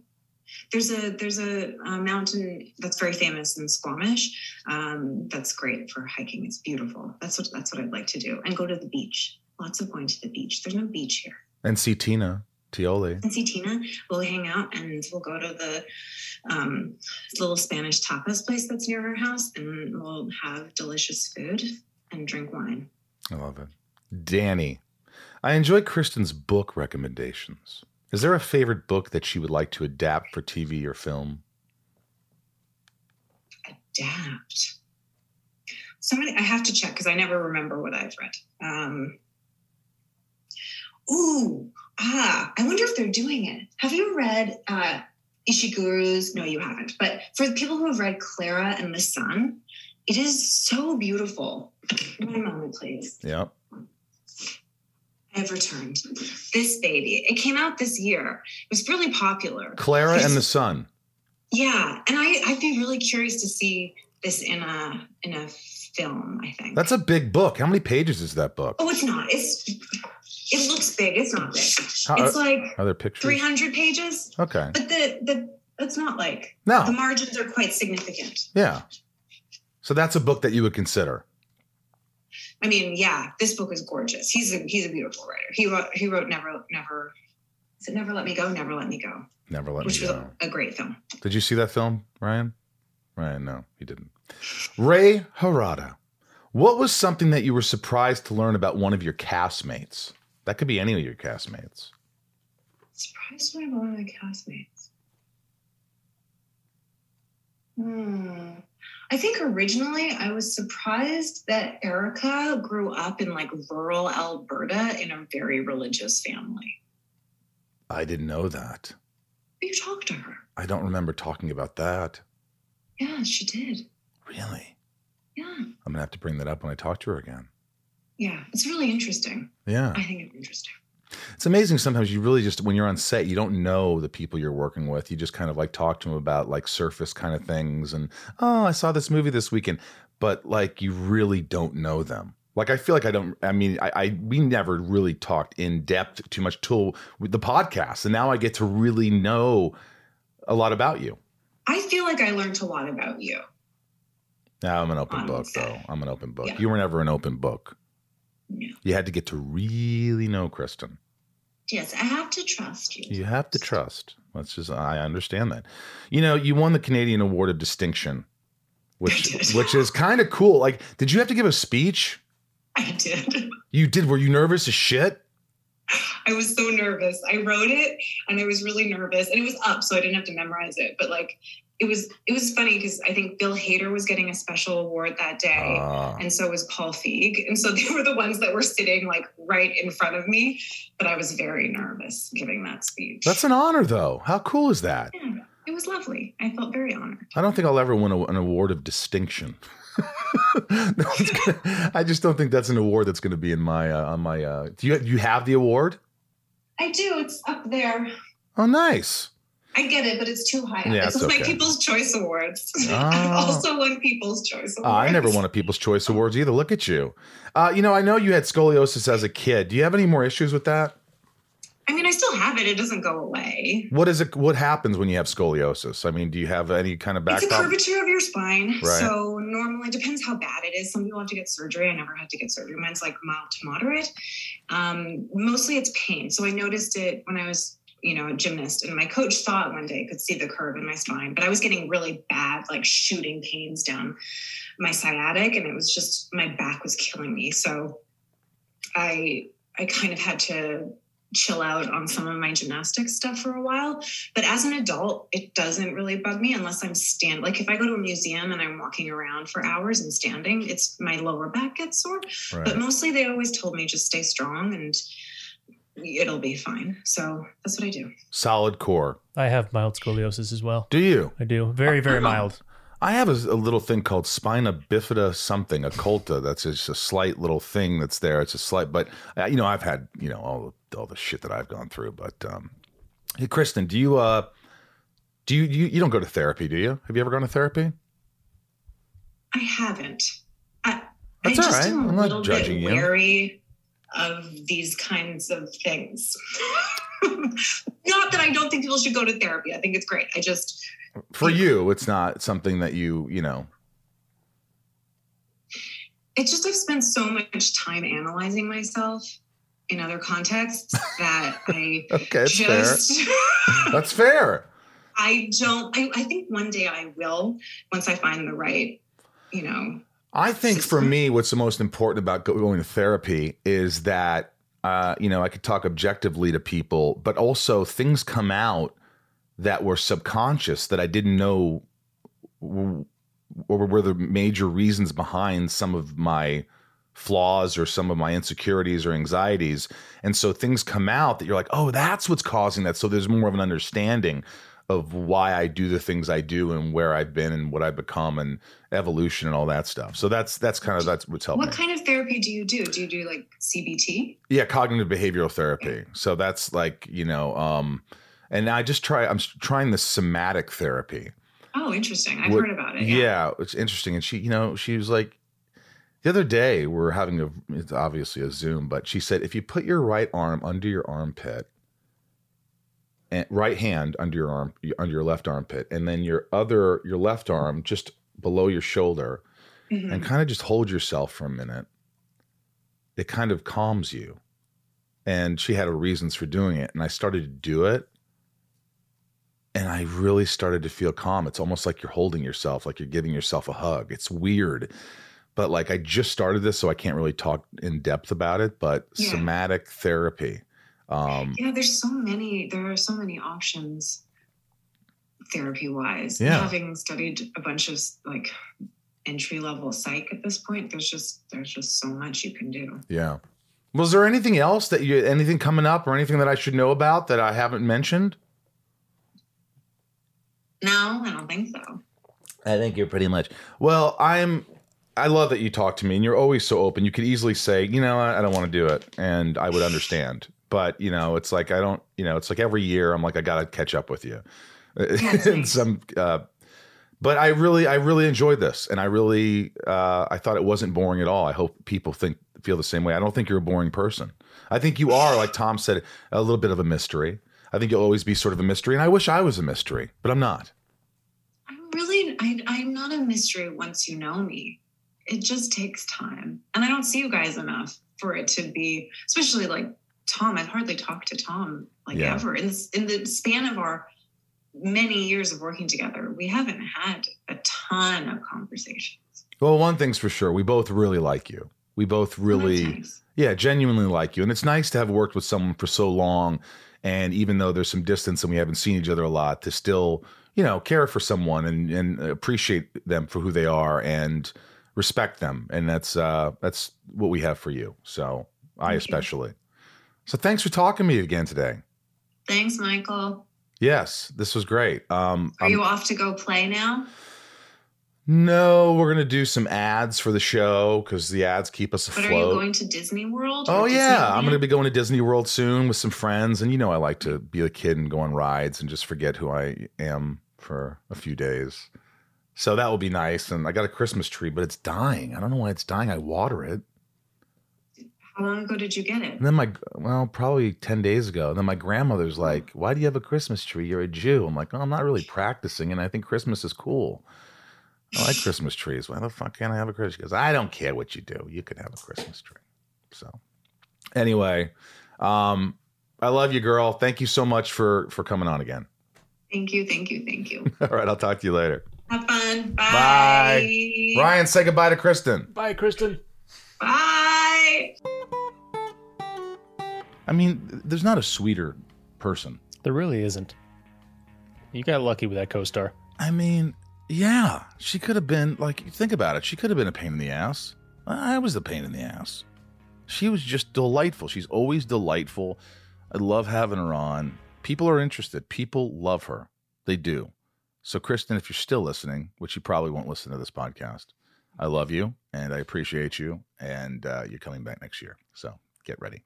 There's a there's a, a mountain that's very famous in Squamish. Um, that's great for hiking. It's beautiful. That's what that's what I'd like to do. And go to the beach. Lots of going to the beach. There's no beach here. And see Tina Teoli. And see Tina. We'll hang out and we'll go to the um, little Spanish tapas place that's near her house, and we'll have delicious food and drink wine. I love it. Danny, I enjoy Kristin's book recommendations. Is there a favorite book that she would like to adapt for T V or film? Adapt. Somebody, I have to check because I never remember what I've read. Um, ooh. Ah, I wonder if they're doing it. Have you read uh, Ishiguro's? No, you haven't. But for people who have read Clara and the Sun, it is so beautiful. One moment, please. Yep. I've returned. This baby. It came out this year. It was really popular. Clara and the Sun. Yeah. And I, I'd be really curious to see this in a in a film, I think. That's a big book. How many pages is that book? Oh, it's not. It's... It looks big. It's not big. How, it's like three hundred pages. Okay. But the, the it's not like no. The margins are quite significant. Yeah. So that's a book that you would consider. I mean, yeah, this book is gorgeous. He's a, he's a beautiful writer. He wrote he wrote Never Never is it Never Let Me Go? Never Let Me Go. Never Let Me Go. Which was a great film. Did you see that film, Ryan? Ryan, no, he didn't. Ray Harada, what was something that you were surprised to learn about one of your castmates? That could be any of your castmates. Surprised by one of my castmates. Hmm. I think originally I was surprised that Erica grew up in like rural Alberta in a very religious family. I didn't know that. You talked to her. I don't remember talking about that. Yeah, she did. Really? Yeah. I'm going to have to bring that up when I talk to her again. Yeah, it's really interesting. Yeah. I think it's interesting. It's amazing sometimes you really just, when you're on set, you don't know the people you're working with. You just kind of like talk to them about like surface kind of things. And, oh, I saw this movie this weekend. But like you really don't know them. Like I feel like I don't, I mean, I, I we never really talked in depth too much till the podcast. And now I get to really know a lot about you. I feel like I learned a lot about you. Now I'm an open on book, set. though. I'm an open book. Yeah. You were never an open book. No. You had to get to really know Kristin. Yes, I have to trust you. You have to trust. That's just, I understand that. You know, you won the Canadian Award of Distinction, which which is kind of cool. Like, did you have to give a speech? I did. You did? Were you nervous as shit? I was so nervous. I wrote it and I was really nervous, and it was up, so I didn't have to memorize it. But like, it was it was funny because I think Bill Hader was getting a special award that day, uh, and so was Paul Feig, and so they were the ones that were sitting like right in front of me. But I was very nervous giving that speech. That's an honor, though. How cool is that? Yeah, it was lovely. I felt very honored. I don't think I'll ever win a, an award of distinction. No, it's gonna, I just don't think that's an award that's going to be in my uh, on my. Uh, do you you have the award? I do. It's up there. Oh, nice. I get it, but it's too high up. Yeah, it's it's okay. Like People's Choice Awards. Oh. I've also won People's Choice Awards. Uh, I never won a People's Choice Awards either. Look at you. Uh, you know, I know you had scoliosis as a kid. Do you have any more issues with that? I mean, I still have it. It doesn't go away. What is it? What happens when you have scoliosis? I mean, do you have any kind of back? It's a curvature of your spine. Right. So normally, it depends how bad it is. Some people have to get surgery. I never had to get surgery. Mine's like mild to moderate. Um, mostly it's pain. So I noticed it when I was, you know, a gymnast, and my coach saw it one day, could see the curve in my spine, but I was getting really bad, like shooting pains down my sciatic. And it was just, my back was killing me. So I, I kind of had to chill out on some of my gymnastics stuff for a while. But as an adult, it doesn't really bug me unless I'm stand. Like if I go to a museum and I'm walking around for hours and standing, it's my lower back gets sore. Right. But mostly they always told me just stay strong and it'll be fine. So that's what I do. Solid core. I have mild scoliosis as well. Do you? I do. Very, very mild. I have a, a little thing called spina bifida something, a culta. That's just a slight little thing that's there. It's a slight, but uh, you know, I've had, you know, all the, all the shit that I've gone through. But um, hey, Kristin, do you, uh, do you, you, you don't go to therapy, do you? Have you ever gone to therapy? I haven't. I, that's I all right. I'm not judging you. Wary of these kinds of things. Not that I don't think people should go to therapy. I think it's great. I just... For you, it's not something that you, you know... It's just I've spent so much time analyzing myself in other contexts that I okay, it's just... Fair. That's fair. I don't... I, I think one day I will, once I find the right, you know... I think for me, what's the most important about going to therapy is that, uh, you know, I could talk objectively to people, but also things come out that were subconscious that I didn't know w- or were the major reasons behind some of my flaws or some of my insecurities or anxieties. And so things come out that you're like, oh, that's what's causing that. So there's more of an understanding of why I do the things I do and where I've been and what I've become and evolution and all that stuff. So that's that's kind of that's what's helping. What kind of therapy do you do? Do you do like C B T? Yeah, cognitive behavioral therapy. Okay. So that's like, you know, um, and I just try, I'm trying the somatic therapy. Oh, interesting. I've what, heard about it. Yeah. yeah, it's interesting. And she, you know, she was like, the other day we're having a, it's obviously a Zoom, but she said, if you put your right arm under your armpit, and right hand under your arm, under your left armpit, and then your other, your left arm just below your shoulder, mm-hmm. and kind of just hold yourself for a minute. It kind of calms you. And she had her reasons for doing it. And I started to do it. And I really started to feel calm. It's almost like you're holding yourself, like you're giving yourself a hug. It's weird. But like, I just started this, so I can't really talk in depth about it, but yeah. Somatic therapy. Um, yeah, there's so many, there are so many options therapy wise. Yeah. Having studied a bunch of like entry level psych at this point, there's just, there's just so much you can do. Yeah. Was there anything else that you, anything coming up or anything that I should know about that I haven't mentioned? No, I don't think so. I think you're pretty much, well, I'm, I love that you talk to me and you're always so open. You could easily say, you know, I, I don't want to do it. And I would understand. But, you know, it's like I don't, you know, it's like every year I'm like, I got to catch up with you. And some, uh, but I really, I really enjoyed this. And I really, uh, I thought it wasn't boring at all. I hope people think, feel the same way. I don't think you're a boring person. I think you are, like Tom said, a little bit of a mystery. I think you'll always be sort of a mystery. And I wish I was a mystery, but I'm not. I'm really, I, I'm not a mystery once you know me. It just takes time. And I don't see you guys enough for it to be, especially like, Tom, I've hardly talked to Tom like yeah. ever in the, in the span of our many years of working together. We haven't had a ton of conversations. Well, one thing's for sure. We both really like you. We both really, oh, nice. yeah, genuinely like you. And it's nice to have worked with someone for so long. And even though there's some distance and we haven't seen each other a lot, to still, you know, care for someone and, and appreciate them for who they are and respect them. And that's uh, that's what we have for you. So I Thank especially. You. So thanks for talking to me again today. Thanks, Michael. Yes, this was great. Um, Are I'm, you off to go play now? No, we're going to do some ads for the show because the ads keep us afloat. But are you going to Disney World? Oh, yeah. Disneyland? I'm going to be going to Disney World soon with some friends. And, you know, I like to be a kid and go on rides and just forget who I am for a few days. So that will be nice. And I got a Christmas tree, but it's dying. I don't know why it's dying. I water it. How long ago did you get it? And then my, well, probably ten days ago. And then my grandmother's like, why do you have a Christmas tree? You're a Jew. I'm like, oh, I'm not really practicing. And I think Christmas is cool. I like Christmas trees. Why the fuck can't I have a Christmas tree? She goes, I don't care what you do. You can have a Christmas tree. So anyway, um, I love you, girl. Thank you so much for, for coming on again. Thank you. Thank you. Thank you. All right. I'll talk to you later. Have fun. Bye. Bye. Ryan, say goodbye to Kristin. Bye, Kristin. Bye. I mean, there's not a sweeter person. There really isn't. You got lucky with that co-star. I mean, yeah, she could have been, like, think about it. She could have been a pain in the ass. I was the pain in the ass. She was just delightful. She's always delightful. I love having her on. People are interested. People love her. They do. So, Kristin, if you're still listening, which you probably won't listen to this podcast, I love you, and I appreciate you, and uh, you're coming back next year. So get ready.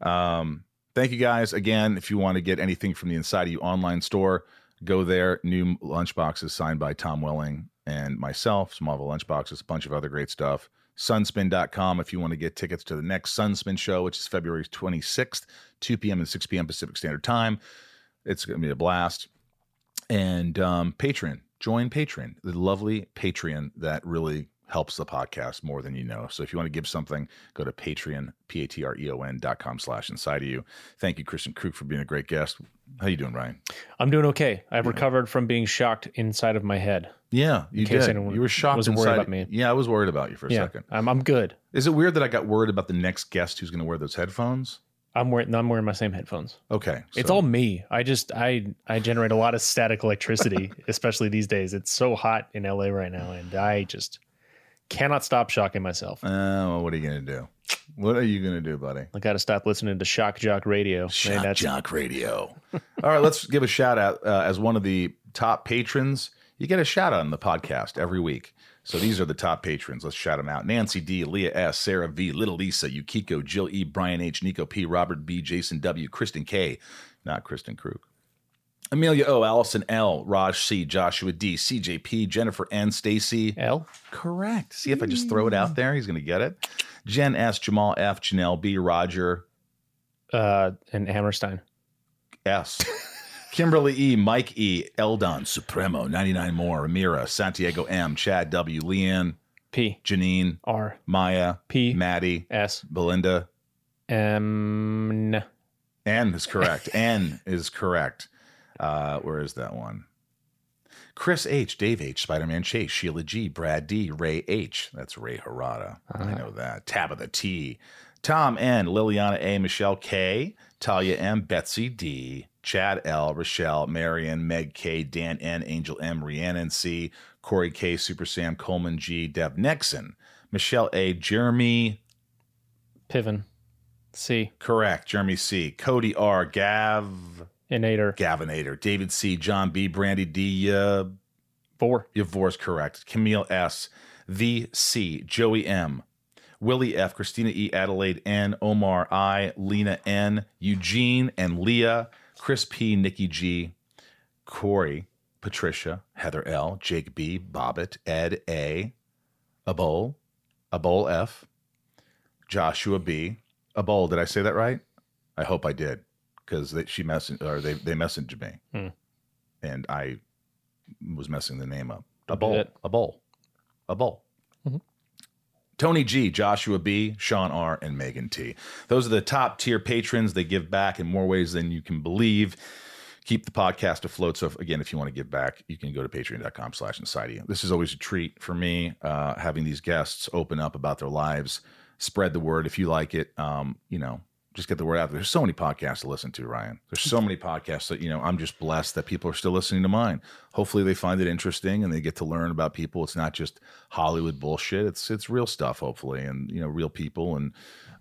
Um, thank you guys. Again, if you want to get anything from the Inside of You online store, go there. New lunchboxes signed by Tom Welling and myself, Smallville lunchboxes, a bunch of other great stuff. sunspin dot com if you want to get tickets to the next Sunspin show, which is February twenty-sixth, two p.m. and six p.m. Pacific Standard Time. It's going to be a blast. And um, Patreon. Join Patreon, the lovely Patreon that really helps the podcast more than you know. So if you want to give something, go to Patreon, P-A-T-R-E-O-N dot com slash inside of you. Thank you, Kristin Kreuk, for being a great guest. How you doing, Ryan? I'm doing okay. I've yeah. recovered from being shocked inside of my head. Yeah, you did. You were shocked wasn't inside. Worried about me. Yeah, I was worried about you for a yeah, second. I'm, I'm good. Is it weird that I got worried about the next guest who's going to wear those headphones? I'm wearing I'm wearing my same headphones. Okay. So. It's all me. I just I I generate a lot of static electricity, especially these days. It's so hot in L A right now, and I just cannot stop shocking myself. Oh, uh, well, what are you going to do? What are you going to do, buddy? I got to stop listening to Shock Jock Radio. Shock Man, Jock Radio. All right, let's give a shout out uh, as one of the top patrons. You get a shout out on the podcast every week. So these are the top patrons. Let's shout them out. Nancy D, Leah S, Sarah V, Little Lisa, Yukiko, Jill E, Brian H, Nico P, Robert B, Jason W, Kristin K, not Kristin Kreuk, Amelia O, Allison L, Raj C, Joshua D, C J P, Jennifer N, Stacy L. Correct. See if I just throw it out there, he's going to get it. Jen S, Jamal F, Janelle B, Roger. Uh, and Hammerstein. S. Kimberly E, Mike E, Eldon, Supremo, ninety-nine more, Amira, Santiago M, Chad W, Leanne, P, Janine, R, Maya, P, Maddie, S, Belinda, M, N, N is correct. N is correct. Uh, where is that one? Chris H, Dave H, Spider-Man Chase, Sheila G, Brad D, Ray H. That's Ray Harada. Uh-huh. I know that. Tabitha T, Tom N, Liliana A, Michelle K, Talia M, Betsy D, Chad L, Rochelle, Marion, Meg K, Dan N, Angel M, Rhiannon C, Corey K, Super Sam, Coleman G, Deb Nexon, Michelle A, Jeremy Piven C. Correct. Jeremy C, Cody R, Gav Inator, Gavinator, David C, John B, Brandy D, uh, Four. Yvor's correct. Camille S, V C, Joey M, Willie F, Christina E, Adelaide N, Omar I, Lena N, Eugene and Leah, Chris P, Nikki G, Corey, Patricia, Heather L, Jake B, Bobbitt, Ed A, Abol, Abol F, Joshua B, Abol. Did I say that right? I hope I did, because she messaged or they they messaged me, hmm. and I was messing the name up. Abol, Abol, Abol. Mm-hmm. Tony G, Joshua B, Sean R, and Megan T. Those are the top tier patrons. They give back in more ways than you can believe. Keep the podcast afloat. So if, again, if you want to give back, you can go to patreon.com slash InsideOfYou. This is always a treat for me, uh, having these guests open up about their lives. Spread the word if you like it. Um, you know, just get the word out there. There's so many podcasts to listen to, Ryan. There's so many podcasts that, you know, I'm just blessed that people are still listening to mine. Hopefully they find it interesting and they get to learn about people. It's not just Hollywood bullshit. It's it's real stuff, hopefully, and, you know, real people. And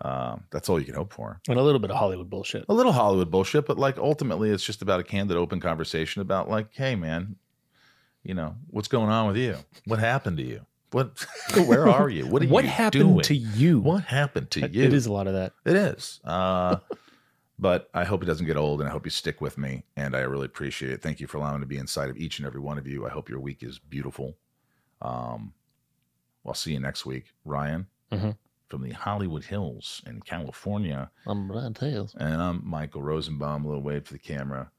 uh, that's all you can hope for. And a little bit of Hollywood bullshit. A little Hollywood bullshit. But, like, ultimately, it's just about a candid, open conversation about, like, hey, man, you know, what's going on with you? What happened to you? What? Where are you? What are what you happened doing? to you? What happened to you? It is a lot of that. It is. Uh, but I hope it doesn't get old, and I hope you stick with me, and I really appreciate it. Thank you for allowing me to be inside of each and every one of you. I hope your week is beautiful. Um, I'll see you next week, Ryan, mm-hmm. from the Hollywood Hills in California. I'm Ryan Tails. And I'm Michael Rosenbaum. A little wave for the camera.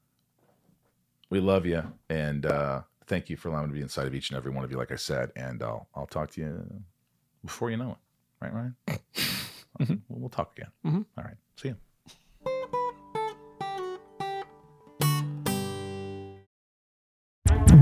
We love you, and... Uh, thank you for allowing me to be inside of each and every one of you, like I said, and I'll I'll talk to you before you know it. Right, Ryan? Mm-hmm. we'll, we'll talk again. Mm-hmm. All right. See you.